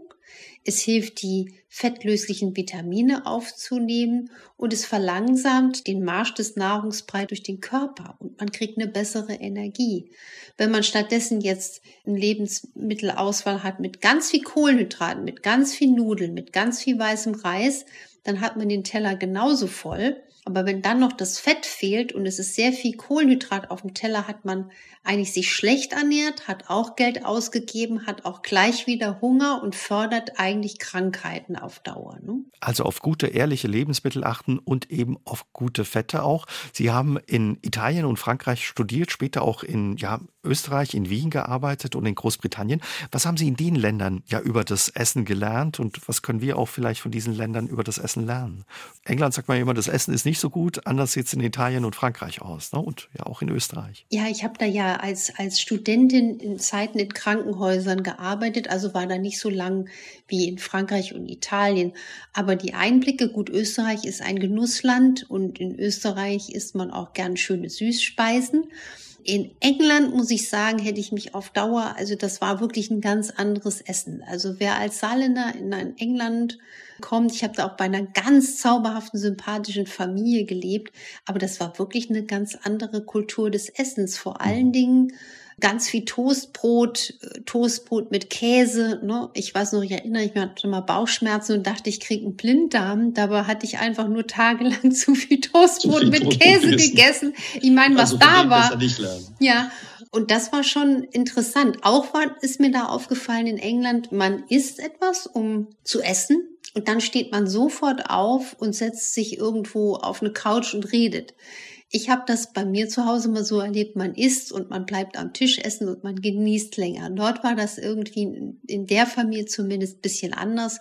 es hilft, die fettlöslichen Vitamine aufzunehmen und es verlangsamt den Marsch des Nahrungsbrei durch den Körper und man kriegt eine bessere Energie. Wenn man stattdessen jetzt eine Lebensmittelauswahl hat mit ganz viel Kohlenhydraten, mit ganz viel Nudeln, mit ganz viel weißem Reis, dann hat man den Teller genauso voll. Aber wenn dann noch das Fett fehlt und es ist sehr viel Kohlenhydrat auf dem Teller, hat man eigentlich sich schlecht ernährt, hat auch Geld ausgegeben, hat auch gleich wieder Hunger und fördert eigentlich Krankheiten auf Dauer, ne? Also auf gute, ehrliche Lebensmittel achten und eben auf gute Fette auch. Sie haben in Italien und Frankreich studiert, später auch in ja, Österreich, in Wien gearbeitet und in Großbritannien. Was haben Sie in den Ländern ja über das Essen gelernt und was können wir auch vielleicht von diesen Ländern über das Essen lernen? In England sagt man immer, das Essen ist nicht so gut, anders sieht es in Italien und Frankreich aus, ne? Und ja auch in Österreich. Ja, ich habe da ja als, als Studentin in Zeiten in Krankenhäusern gearbeitet, also war da nicht so lang wie in Frankreich und Italien. Aber die Einblicke, gut, Österreich ist ein Genussland und in Österreich isst man auch gern schöne Süßspeisen. In England, muss ich sagen, hätte ich mich auf Dauer, also das war wirklich ein ganz anderes Essen. Also wer als Saarländer in England kommt, ich habe da auch bei einer ganz zauberhaften, sympathischen Familie gelebt, aber das war wirklich eine ganz andere Kultur des Essens. Vor allen Dingen ganz viel Toastbrot, Toastbrot mit Käse, ne? Ich weiß noch, ich erinnere mich, ich hatte mal Bauchschmerzen und dachte, ich kriege einen Blinddarm. Dabei hatte ich einfach nur tagelang zu viel Toastbrot zu viel mit Brot Käse gegessen. Ich meine, was also da war. Ja, und das war schon interessant. Auch war, ist mir da aufgefallen in England, man isst etwas, um zu essen. Und dann steht man sofort auf und setzt sich irgendwo auf eine Couch und redet. Ich habe das bei mir zu Hause mal so erlebt, man isst und man bleibt am Tisch essen und man genießt länger. Dort war das irgendwie in der Familie zumindest ein bisschen anders.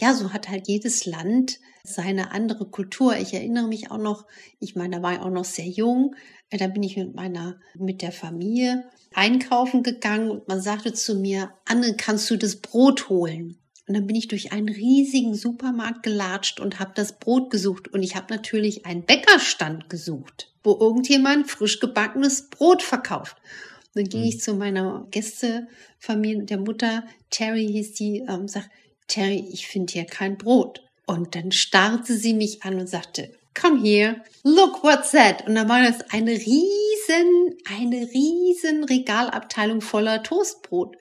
Ja, so hat halt jedes Land seine andere Kultur. Ich erinnere mich auch noch, ich meine, da war ich auch noch sehr jung, da bin ich mit meiner, mit der Familie einkaufen gegangen und man sagte zu mir, Anne, kannst du das Brot holen? Und dann bin ich durch einen riesigen Supermarkt gelatscht und habe das Brot gesucht. Und ich habe natürlich einen Bäckerstand gesucht, wo irgendjemand frisch gebackenes Brot verkauft. Und dann ging mhm. ich zu meiner Gästefamilie, der Mutter, Terry hieß die, ähm, sagt, Terry, ich finde hier kein Brot. Und dann starrte sie mich an und sagte, come here, look what's that. Und dann war das eine riesen, eine riesen Regalabteilung voller Toastbrot.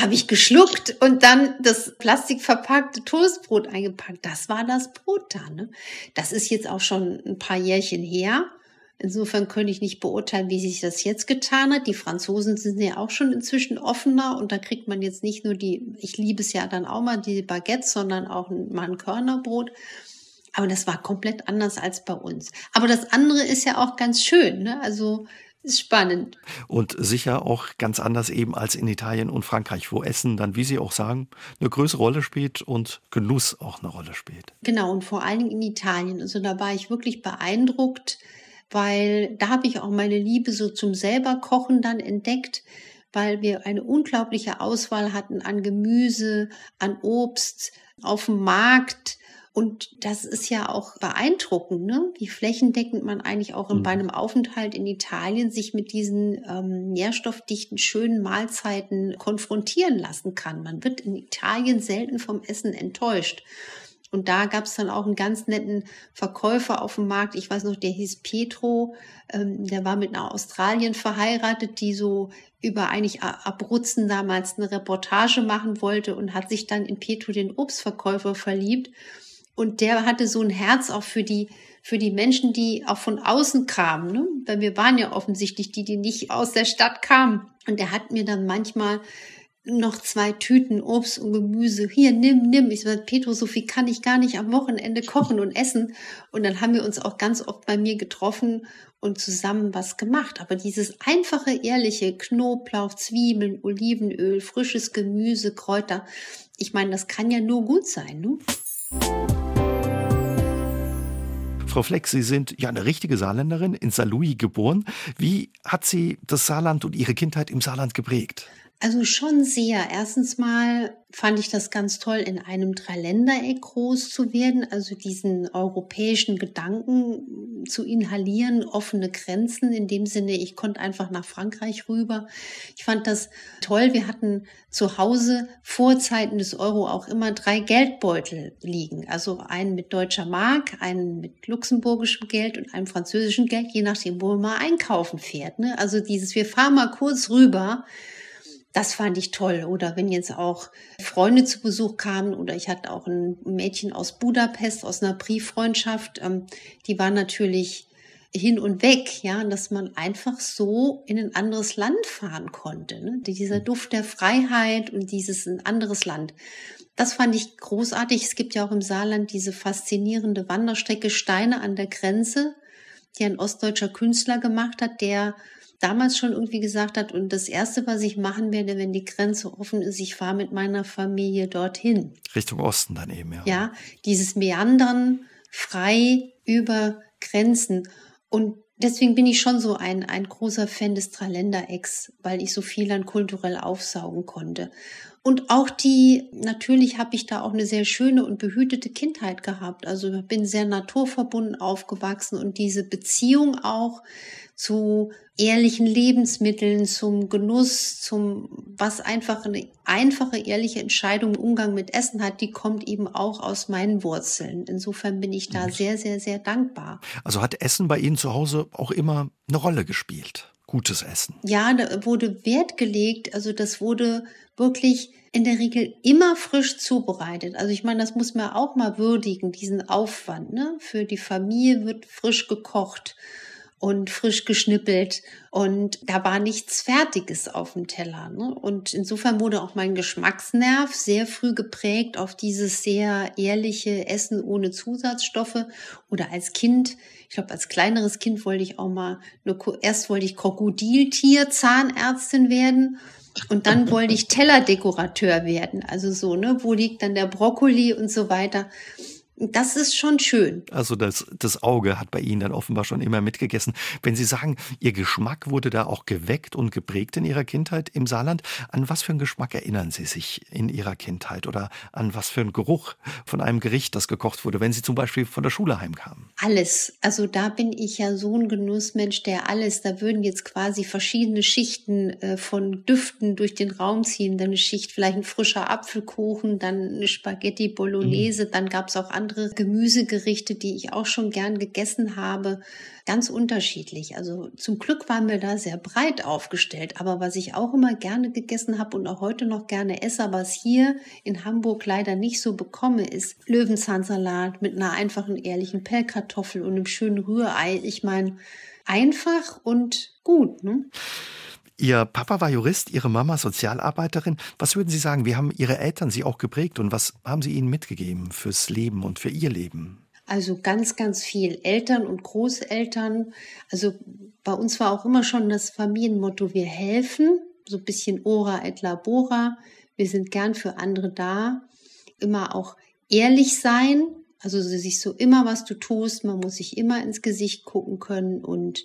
Habe ich geschluckt und dann das plastikverpackte Toastbrot eingepackt. Das war das Brot da, ne? Das ist jetzt auch schon ein paar Jährchen her. Insofern könnte ich nicht beurteilen, wie sich das jetzt getan hat. Die Franzosen sind ja auch schon inzwischen offener und da kriegt man jetzt nicht nur die, ich liebe es ja dann auch mal, die Baguettes, sondern auch mal ein Körnerbrot. Aber das war komplett anders als bei uns. Aber das andere ist ja auch ganz schön, ne? Also ist spannend. Und sicher auch ganz anders eben als in Italien und Frankreich, wo Essen dann, wie Sie auch sagen, eine größere Rolle spielt und Genuss auch eine Rolle spielt. Genau, und vor allen Dingen in Italien. Also da war ich wirklich beeindruckt, weil da habe ich auch meine Liebe so zum selber Kochen dann entdeckt, weil wir eine unglaubliche Auswahl hatten an Gemüse, an Obst, auf dem Markt. Und das ist ja auch beeindruckend, ne? Wie flächendeckend man eigentlich auch in, bei einem Aufenthalt in Italien sich mit diesen ähm, nährstoffdichten, schönen Mahlzeiten konfrontieren lassen kann. Man wird in Italien selten vom Essen enttäuscht. Und da gab es dann auch einen ganz netten Verkäufer auf dem Markt. Ich weiß noch, der hieß Pietro. Ähm, der war mit einer Australierin verheiratet, die so über eigentlich Abruzzen damals eine Reportage machen wollte und hat sich dann in Pietro, den Obstverkäufer, verliebt. Und der hatte so ein Herz auch für die, für die Menschen, die auch von außen kamen, ne? Weil wir waren ja offensichtlich die, die nicht aus der Stadt kamen. Und er hat mir dann manchmal noch zwei Tüten Obst und Gemüse. Hier, nimm, nimm. Ich sage, Pedro, so viel kann ich gar nicht am Wochenende kochen und essen. Und dann haben wir uns auch ganz oft bei mir getroffen und zusammen was gemacht. Aber dieses einfache, ehrliche Knoblauch, Zwiebeln, Olivenöl, frisches Gemüse, Kräuter. Ich meine, das kann ja nur gut sein, ne? Frau Fleck, Sie sind ja eine richtige Saarländerin, in Saarlouis geboren. Wie hat Sie das Saarland und Ihre Kindheit im Saarland geprägt? Also schon sehr. Erstens mal fand ich das ganz toll, in einem Dreiländereck groß zu werden, also diesen europäischen Gedanken zu inhalieren, offene Grenzen. In dem Sinne, ich konnte einfach nach Frankreich rüber. Ich fand das toll. Wir hatten zu Hause vor Zeiten des Euro auch immer drei Geldbeutel liegen. Also einen mit deutscher Mark, einen mit luxemburgischem Geld und einen französischen Geld, je nachdem, wo man mal einkaufen fährt. Ne? Also dieses, wir fahren mal kurz rüber. Das fand ich toll. Oder wenn jetzt auch Freunde zu Besuch kamen, oder ich hatte auch ein Mädchen aus Budapest, aus einer Brieffreundschaft, ähm, die war natürlich hin und weg, ja, dass man einfach so in ein anderes Land fahren konnte. Ne? Dieser Duft der Freiheit und dieses ein anderes Land. Das fand ich großartig. Es gibt ja auch im Saarland diese faszinierende Wanderstrecke Steine an der Grenze, die ein ostdeutscher Künstler gemacht hat, der damals schon irgendwie gesagt hat, und das Erste, was ich machen werde, wenn die Grenze offen ist, ich fahre mit meiner Familie dorthin. Richtung Osten dann eben, ja. Ja, dieses Meandern frei über Grenzen. Und deswegen bin ich schon so ein, ein großer Fan des Dreiländerecks, weil ich so viel dann kulturell aufsaugen konnte. Und auch die, natürlich habe ich da auch eine sehr schöne und behütete Kindheit gehabt. Also ich bin sehr naturverbunden aufgewachsen, und diese Beziehung auch zu ehrlichen Lebensmitteln, zum Genuss, zum, was einfach eine einfache, ehrliche Entscheidung im Umgang mit Essen hat, die kommt eben auch aus meinen Wurzeln. Insofern bin ich da sehr, sehr, sehr dankbar. Also hat Essen bei Ihnen zu Hause auch immer eine Rolle gespielt? Gutes Essen? Ja, da wurde Wert gelegt. Also das wurde wirklich in der Regel immer frisch zubereitet. Also ich meine, das muss man auch mal würdigen, diesen Aufwand, ne? Für die Familie wird frisch gekocht und frisch geschnippelt, und da war nichts Fertiges auf dem Teller. Ne? Und insofern wurde auch mein Geschmacksnerv sehr früh geprägt auf dieses sehr ehrliche Essen ohne Zusatzstoffe. Oder als Kind, ich glaube als kleineres Kind wollte ich auch mal, nur, erst wollte ich Krokodiltier-Zahnärztin werden. Und dann wollte ich Tellerdekorateur werden. Also so, ne, wo liegt dann der Brokkoli und so weiter. Das ist schon schön. Also das, das Auge hat bei Ihnen dann offenbar schon immer mitgegessen. Wenn Sie sagen, Ihr Geschmack wurde da auch geweckt und geprägt in Ihrer Kindheit im Saarland, an was für einen Geschmack erinnern Sie sich in Ihrer Kindheit, oder an was für einen Geruch von einem Gericht, das gekocht wurde, wenn Sie zum Beispiel von der Schule heimkamen? Alles. Also da bin ich ja so ein Genussmensch, der alles, da würden jetzt quasi verschiedene Schichten von Düften durch den Raum ziehen. Dann eine Schicht, vielleicht ein frischer Apfelkuchen, dann eine Spaghetti Bolognese, mhm. Dann gab es auch andere andere Gemüsegerichte, die ich auch schon gern gegessen habe, ganz unterschiedlich. Also zum Glück waren wir da sehr breit aufgestellt. Aber was ich auch immer gerne gegessen habe und auch heute noch gerne esse, was hier in Hamburg leider nicht so bekomme, ist Löwenzahnsalat mit einer einfachen, ehrlichen Pellkartoffel und einem schönen Rührei. Ich meine, einfach und gut, ne? Ihr Papa war Jurist, Ihre Mama Sozialarbeiterin. Was würden Sie sagen, wie haben Ihre Eltern Sie auch geprägt, und was haben Sie ihnen mitgegeben fürs Leben und für Ihr Leben? Also ganz, ganz viel. Eltern und Großeltern. Also bei uns war auch immer schon das Familienmotto, wir helfen. So ein bisschen ora et labora. Wir sind gern für andere da. Immer auch ehrlich sein. Also sich so immer, was du tust. Man muss sich immer ins Gesicht gucken können, und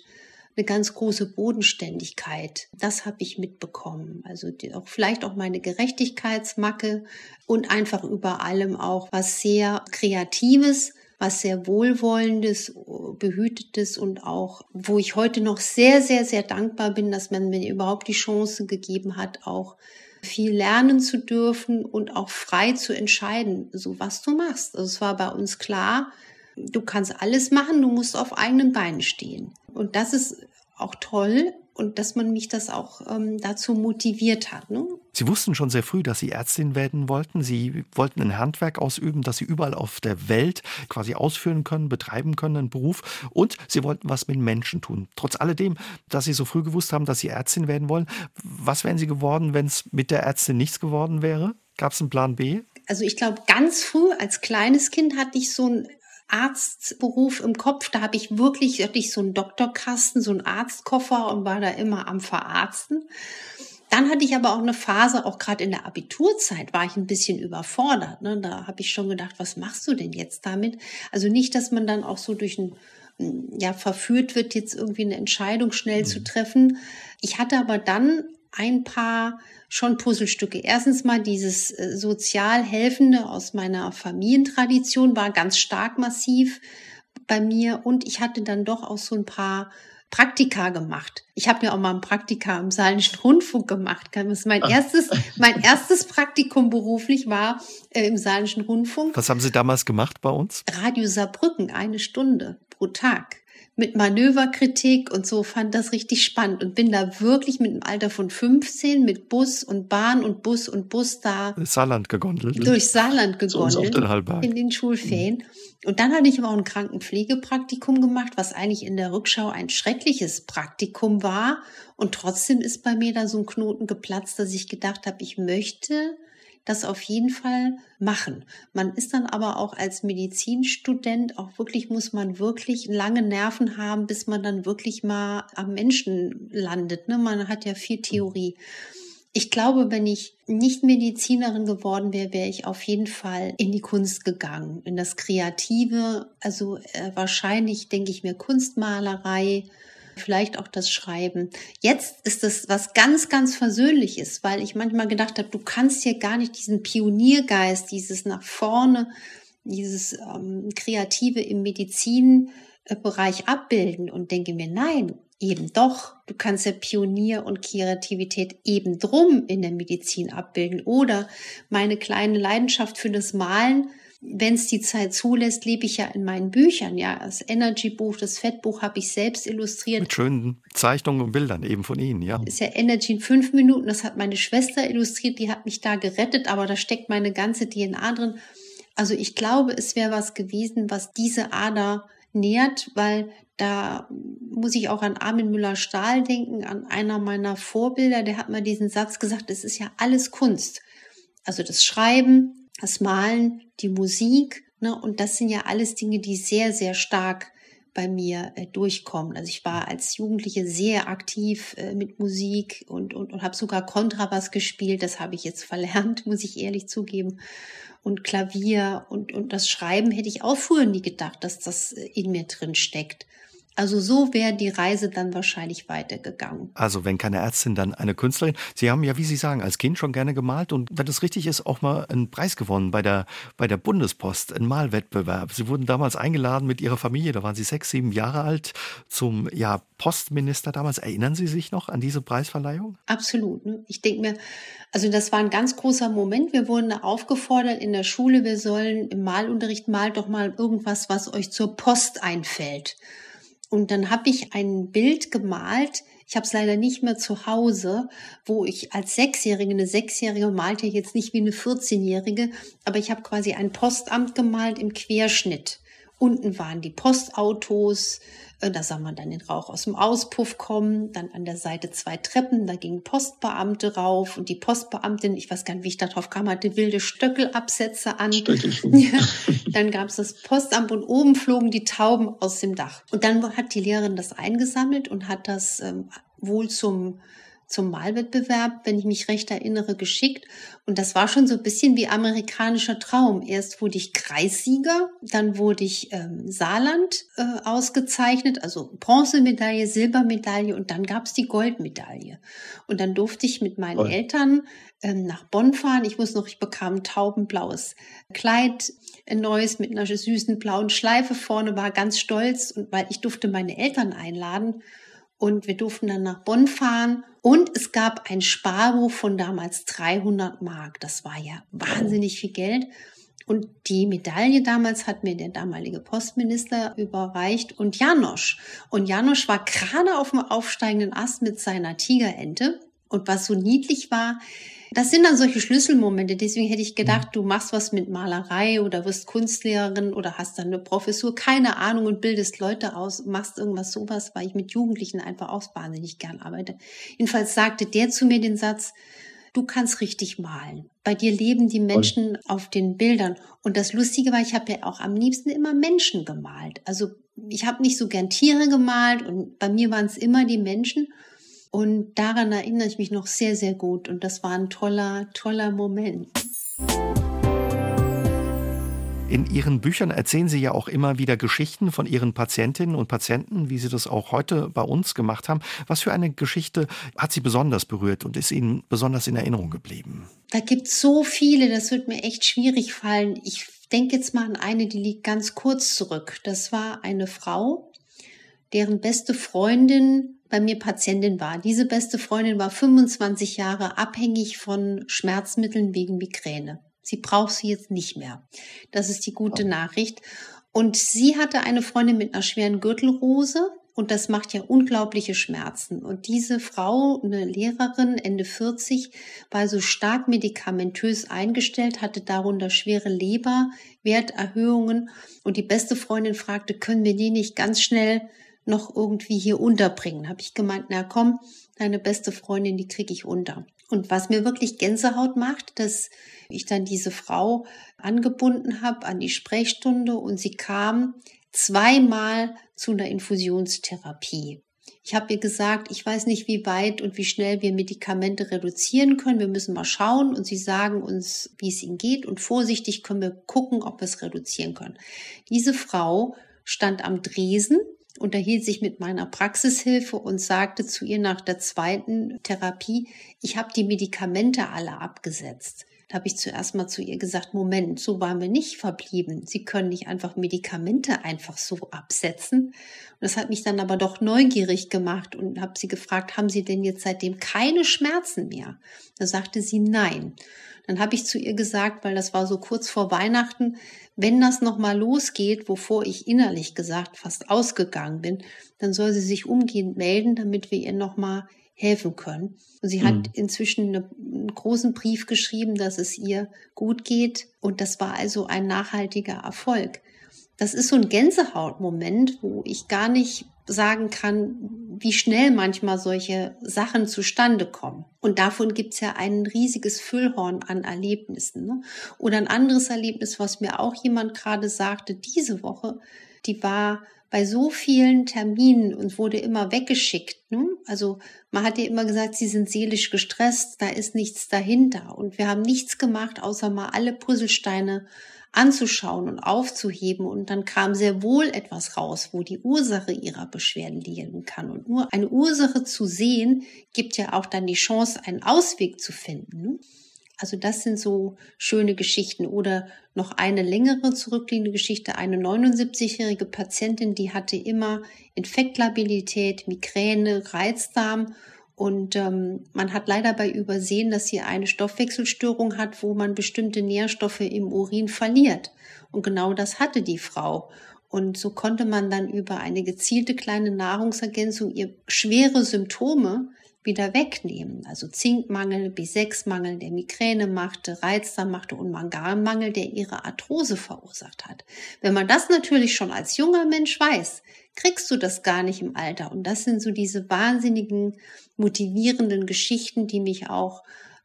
eine ganz große Bodenständigkeit. Das habe ich mitbekommen. Also die, auch vielleicht auch meine Gerechtigkeitsmacke, und einfach über allem auch was sehr Kreatives, was sehr Wohlwollendes, Behütetes, und auch, wo ich heute noch sehr, sehr, sehr dankbar bin, dass man mir überhaupt die Chance gegeben hat, auch viel lernen zu dürfen und auch frei zu entscheiden, so was du machst. Also es war bei uns klar, du kannst alles machen, du musst auf eigenen Beinen stehen. Und das ist auch toll, und dass man mich das auch ähm, dazu motiviert hat, ne? Sie wussten schon sehr früh, dass Sie Ärztin werden wollten. Sie wollten ein Handwerk ausüben, das Sie überall auf der Welt quasi ausführen können, betreiben können, einen Beruf. Und Sie wollten was mit Menschen tun. Trotz alledem, dass Sie so früh gewusst haben, dass Sie Ärztin werden wollen, was wären Sie geworden, wenn es mit der Ärztin nichts geworden wäre? Gab es einen Plan B? Also ich glaube, ganz früh als kleines Kind hatte ich so ein Arztberuf im Kopf, da habe ich wirklich hatte ich so einen Doktorkasten, so einen Arztkoffer und war da immer am Verarzten. Dann hatte ich aber auch eine Phase, auch gerade in der Abiturzeit war ich ein bisschen überfordert. Ne? Da habe ich schon gedacht, was machst du denn jetzt damit? Also nicht, dass man dann auch so durch ein, ja, verführt wird, jetzt irgendwie eine Entscheidung schnell mhm. zu treffen. Ich hatte aber dann ein paar schon Puzzlestücke. Erstens mal dieses sozial Helfende aus meiner Familientradition war ganz stark massiv bei mir und ich hatte dann doch auch so ein paar Praktika gemacht. Ich habe mir auch mal ein Praktika im Saarländischen Rundfunk gemacht. Das mein erstes, mein erstes Praktikum beruflich war äh, im Saarländischen Rundfunk. Was haben Sie damals gemacht bei uns? Radio Saarbrücken, eine Stunde pro Tag. Mit Manöverkritik und so, fand das richtig spannend und bin da wirklich mit dem Alter von fünfzehn mit Bus und Bahn und Bus und Bus da Saarland gegondelt. Durch Saarland gegondelt den in den Schulferien. Und dann hatte ich aber auch ein Krankenpflegepraktikum gemacht, was eigentlich in der Rückschau ein schreckliches Praktikum war. Und trotzdem ist bei mir da so ein Knoten geplatzt, dass ich gedacht habe, ich möchte das auf jeden Fall machen. Man ist dann aber auch als Medizinstudent auch wirklich, muss man wirklich lange Nerven haben, bis man dann wirklich mal am Menschen landet. Ne? Man hat ja viel Theorie. Ich glaube, wenn ich nicht Medizinerin geworden wäre, wäre ich auf jeden Fall in die Kunst gegangen, in das Kreative. Also äh, wahrscheinlich denke ich mir Kunstmalerei, vielleicht auch das Schreiben. Jetzt ist das was ganz, ganz Versöhnliches, weil ich manchmal gedacht habe, du kannst hier gar nicht diesen Pioniergeist, dieses nach vorne, dieses ähm, Kreative im Medizinbereich abbilden und denke mir, nein, eben doch. Du kannst ja Pionier und Kreativität eben drum in der Medizin abbilden. Oder meine kleine Leidenschaft für das Malen, wenn es die Zeit zulässt, lebe ich ja in meinen Büchern. Ja, das Energy-Buch, das Fettbuch habe ich selbst illustriert. Mit schönen Zeichnungen und Bildern eben von Ihnen, ja. Ist ja Energy in fünf Minuten, das hat meine Schwester illustriert, die hat mich da gerettet, aber da steckt meine ganze D N A drin. Also ich glaube, es wäre was gewesen, was diese Ader nährt, weil da muss ich auch an Armin Müller-Stahl denken, an einer meiner Vorbilder, der hat mal diesen Satz gesagt, es ist ja alles Kunst. Also das Schreiben, das Malen, die Musik, ne, und das sind ja alles Dinge, die sehr, sehr stark bei mir äh, durchkommen. Also ich war als Jugendliche sehr aktiv äh, mit Musik und, und, und habe sogar Kontrabass gespielt, das habe ich jetzt verlernt, muss ich ehrlich zugeben. Und Klavier und, und das Schreiben hätte ich auch früher nie gedacht, dass das in mir drin steckt. Also so wäre die Reise dann wahrscheinlich weitergegangen. Also wenn keine Ärztin, dann eine Künstlerin. Sie haben ja, wie Sie sagen, als Kind schon gerne gemalt und wenn das richtig ist, auch mal einen Preis gewonnen bei der, bei der Bundespost, einen Malwettbewerb. Sie wurden damals eingeladen mit Ihrer Familie, da waren Sie sechs, sieben Jahre alt, zum ja, Postminister damals. Erinnern Sie sich noch an diese Preisverleihung? Absolut. Ne? Ich denke mir, also das war ein ganz großer Moment. Wir wurden aufgefordert in der Schule, wir sollen im Malunterricht malt doch mal irgendwas, was euch zur Post einfällt. Und dann habe ich ein Bild gemalt, ich habe es leider nicht mehr zu Hause, wo ich als Sechsjährige, eine Sechsjährige malte jetzt nicht wie eine vierzehnjährige, aber ich habe quasi ein Postamt gemalt im Querschnitt. Unten waren die Postautos, da sah man dann den Rauch aus dem Auspuff kommen, dann an der Seite zwei Treppen, da gingen Postbeamte rauf und die Postbeamtin, ich weiß gar nicht, wie ich da drauf kam, hatte wilde Stöckelabsätze an. Ja, dann gab es das Postamt und oben flogen die Tauben aus dem Dach. Und dann hat die Lehrerin das eingesammelt und hat das ähm, wohl zum... zum Malwettbewerb, wenn ich mich recht erinnere, geschickt. Und das war schon so ein bisschen wie amerikanischer Traum. Erst wurde ich Kreissieger, dann wurde ich ähm, Saarland äh, ausgezeichnet, also Bronzemedaille, Silbermedaille und dann gab es die Goldmedaille. Und dann durfte ich mit meinen Gold. Eltern ähm, nach Bonn fahren. Ich wusste noch, ich bekam ein taubenblaues Kleid, ein neues mit einer süßen blauen Schleife vorne, war ganz stolz, und weil ich durfte meine Eltern einladen. Und wir durften dann nach Bonn fahren und es gab ein Sparbuch von damals dreihundert Mark. Das war ja wahnsinnig viel Geld. Und die Medaille damals hat mir der damalige Postminister überreicht und Janosch. Und Janosch war gerade auf dem aufsteigenden Ast mit seiner Tigerente. Und was so niedlich war, Das sind dann solche Schlüsselmomente. Deswegen hätte ich gedacht, du machst was mit Malerei oder wirst Kunstlehrerin oder hast dann eine Professur, keine Ahnung, und bildest Leute aus, machst irgendwas sowas, weil ich mit Jugendlichen einfach auch wahnsinnig gern arbeite. Jedenfalls sagte der zu mir den Satz, du kannst richtig malen. Bei dir leben die Menschen auf den Bildern. Und das Lustige war, ich habe ja auch am liebsten immer Menschen gemalt. Also ich habe nicht so gern Tiere gemalt und bei mir waren es immer die Menschen. Und daran erinnere ich mich noch sehr, sehr gut. Und das war ein toller, toller Moment. In Ihren Büchern erzählen Sie ja auch immer wieder Geschichten von Ihren Patientinnen und Patienten, wie Sie das auch heute bei uns gemacht haben. Was für eine Geschichte hat Sie besonders berührt und ist Ihnen besonders in Erinnerung geblieben? Da gibt es so viele, das wird mir echt schwierig fallen. Ich denke jetzt mal an eine, die liegt ganz kurz zurück. Das war eine Frau, deren beste Freundin bei mir Patientin war. Diese beste Freundin war fünfundzwanzig Jahre abhängig von Schmerzmitteln wegen Migräne. Sie braucht sie jetzt nicht mehr. Das ist die gute Nachricht. Und sie hatte eine Freundin mit einer schweren Gürtelrose und das macht ja unglaubliche Schmerzen. Und diese Frau, eine Lehrerin, Ende vierzig, war so stark medikamentös eingestellt, hatte darunter schwere Leberwerterhöhungen und die beste Freundin fragte, können wir die nicht ganz schnell noch irgendwie hier unterbringen. Habe ich gemeint, na komm, deine beste Freundin, die kriege ich unter. Und was mir wirklich Gänsehaut macht, dass ich dann diese Frau angebunden habe an die Sprechstunde und sie kam zweimal zu einer Infusionstherapie. Ich habe ihr gesagt, ich weiß nicht, wie weit und wie schnell wir Medikamente reduzieren können. Wir müssen mal schauen und sie sagen uns, wie es ihnen geht und vorsichtig können wir gucken, ob wir es reduzieren können. Diese Frau stand am Dresen, unterhielt sich mit meiner Praxishilfe und sagte zu ihr nach der zweiten Therapie, ich habe die Medikamente alle abgesetzt. Da habe ich zuerst mal zu ihr gesagt, Moment, so waren wir nicht verblieben. Sie können nicht einfach Medikamente einfach so absetzen. Und das hat mich dann aber doch neugierig gemacht und habe sie gefragt, haben Sie denn jetzt seitdem keine Schmerzen mehr? Da sagte sie, nein. Dann habe ich zu ihr gesagt, weil das war so kurz vor Weihnachten, wenn das nochmal losgeht, wovor ich innerlich gesagt fast ausgegangen bin, dann soll sie sich umgehend melden, damit wir ihr nochmal helfen können. Und sie mhm. hat inzwischen eine, einen großen Brief geschrieben, dass es ihr gut geht. Und das war also ein nachhaltiger Erfolg. Das ist so ein Gänsehautmoment, wo ich gar nicht sagen kann, wie schnell manchmal solche Sachen zustande kommen. Und davon gibt es ja ein riesiges Füllhorn an Erlebnissen. Ne? Oder ein anderes Erlebnis, was mir auch jemand gerade sagte, diese Woche, die war bei so vielen Terminen und wurde immer weggeschickt. Ne? Also man hat ja immer gesagt, sie sind seelisch gestresst, da ist nichts dahinter. Und wir haben nichts gemacht, außer mal alle Puzzlesteine anzuschauen und aufzuheben. Und dann kam sehr wohl etwas raus, wo die Ursache ihrer Beschwerden liegen kann. Und nur eine Ursache zu sehen, gibt ja auch dann die Chance, einen Ausweg zu finden. Ne? Also das sind so schöne Geschichten. Oder noch eine längere zurückliegende Geschichte. Eine neunundsiebzigjährige Patientin, die hatte immer Infektlabilität, Migräne, Reizdarm. Und ähm, man hat leider bei übersehen, dass sie eine Stoffwechselstörung hat, wo man bestimmte Nährstoffe im Urin verliert. Und genau das hatte die Frau. Und so konnte man dann über eine gezielte kleine Nahrungsergänzung ihr schwere Symptome wieder wegnehmen. Also Zinkmangel, B sechs Mangel, der Migräne machte, Reizdarm machte und Manganmangel, der ihre Arthrose verursacht hat. Wenn man das natürlich schon als junger Mensch weiß, kriegst du das gar nicht im Alter. Und das sind so diese wahnsinnigen, motivierenden Geschichten, die mich auch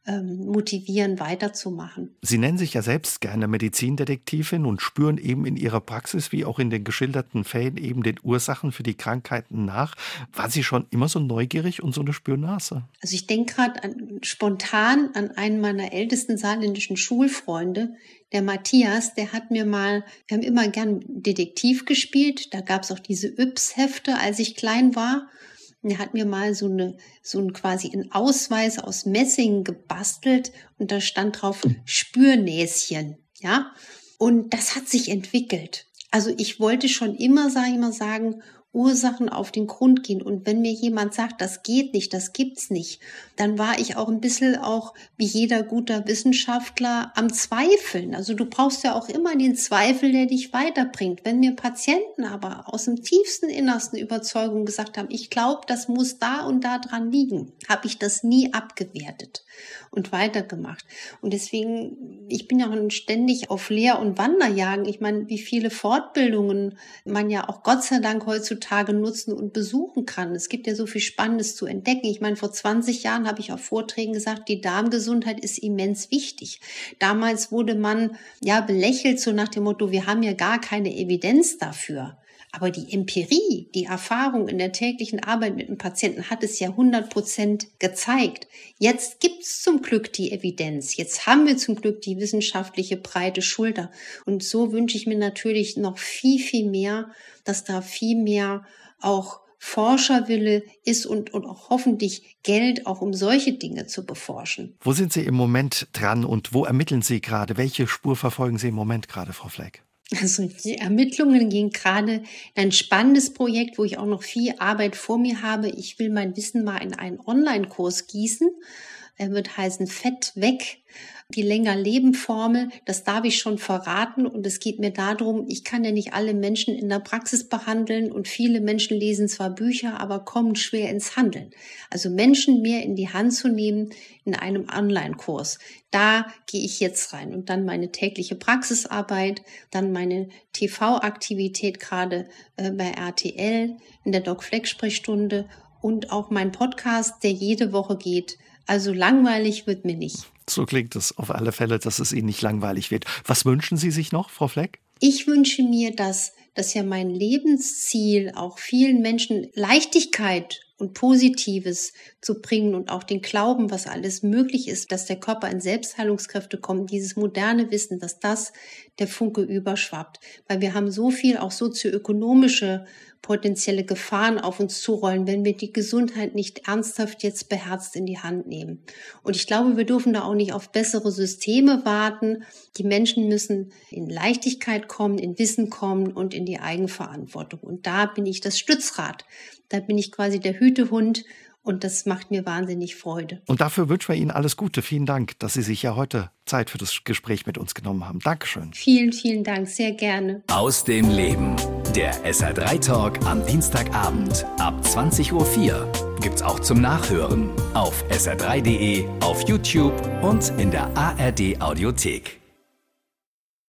motivieren, weiterzumachen. Sie nennen sich ja selbst gerne Medizindetektivin und spüren eben in Ihrer Praxis, wie auch in den geschilderten Fällen, eben den Ursachen für die Krankheiten nach. War Sie schon immer so neugierig und so eine Spürnase? Also ich denke gerade spontan an einen meiner ältesten saarländischen Schulfreunde, der Matthias, der hat mir mal, wir haben immer gern Detektiv gespielt, da gab es auch diese Yps-Hefte, als ich klein war. Er hat mir mal so eine, so einen quasi einen Ausweis aus Messing gebastelt und da stand drauf Spürnäschen, ja. Und das hat sich entwickelt. Also ich wollte schon immer, sage ich mal, sagen, Ursachen auf den Grund gehen. Und wenn mir jemand sagt, das geht nicht, das gibt's nicht, dann war ich auch ein bisschen auch, wie jeder guter Wissenschaftler, am Zweifeln. Also du brauchst ja auch immer den Zweifel, der dich weiterbringt. Wenn mir Patienten aber aus dem tiefsten innersten Überzeugung gesagt haben, ich glaube, das muss da und da dran liegen, habe ich das nie abgewertet und weitergemacht. Und deswegen, ich bin ja auch ständig auf Lehr- und Wanderjagen. Ich meine, wie viele Fortbildungen man ja auch Gott sei Dank heutzutage nutzen und besuchen kann. Es gibt ja so viel Spannendes zu entdecken. Ich meine, vor zwanzig Jahren habe ich auf Vorträgen gesagt, die Darmgesundheit ist immens wichtig. Damals wurde man ja belächelt, so nach dem Motto, wir haben ja gar keine Evidenz dafür. Aber die Empirie, die Erfahrung in der täglichen Arbeit mit dem Patienten hat es ja hundert Prozent gezeigt. Jetzt gibt es zum Glück die Evidenz. Jetzt haben wir zum Glück die wissenschaftliche breite Schulter. Und so wünsche ich mir natürlich noch viel, viel mehr, dass da viel mehr auch Forscherwille ist und, und auch hoffentlich Geld, auch um solche Dinge zu beforschen. Wo sind Sie im Moment dran und wo ermitteln Sie gerade? Welche Spur verfolgen Sie im Moment gerade, Frau Fleck? Also die Ermittlungen gehen gerade in ein spannendes Projekt, wo ich auch noch viel Arbeit vor mir habe. Ich will mein Wissen mal in einen Online-Kurs gießen. Er wird heißen Fett weg. Die länger leben Formel, das darf ich schon verraten. Und es geht mir darum, ich kann ja nicht alle Menschen in der Praxis behandeln und viele Menschen lesen zwar Bücher, aber kommen schwer ins Handeln. Also Menschen mehr in die Hand zu nehmen in einem Online-Kurs. Da gehe ich jetzt rein und dann meine tägliche Praxisarbeit, dann meine T V-Aktivität gerade äh, bei R T L in der Doc-Fleck-Sprechstunde und auch mein Podcast, der jede Woche geht. Also langweilig wird mir nicht. So klingt es auf alle Fälle, dass es Ihnen nicht langweilig wird. Was wünschen Sie sich noch, Frau Fleck? Ich wünsche mir, dass, dass ja mein Lebensziel auch vielen Menschen Leichtigkeit und Positives zu bringen und auch den Glauben, was alles möglich ist, dass der Körper in Selbstheilungskräfte kommt, dieses moderne Wissen, dass das der Funke überschwappt. Weil wir haben so viel auch sozioökonomische potenzielle Gefahren auf uns zurollen, wenn wir die Gesundheit nicht ernsthaft jetzt beherzt in die Hand nehmen. Und ich glaube, wir dürfen da auch nicht auf bessere Systeme warten. Die Menschen müssen in Leichtigkeit kommen, in Wissen kommen und in die Eigenverantwortung. Und da bin ich das Stützrad. Da bin ich quasi der Hütehund und das macht mir wahnsinnig Freude. Und dafür wünschen wir Ihnen alles Gute. Vielen Dank, dass Sie sich ja heute Zeit für das Gespräch mit uns genommen haben. Dankeschön. Vielen, vielen Dank. Sehr gerne. Aus dem Leben. Der S R drei Talk am Dienstagabend ab zwanzig Uhr vier. Gibt's auch zum Nachhören auf S R drei punkt de, auf YouTube und in der A R D Audiothek.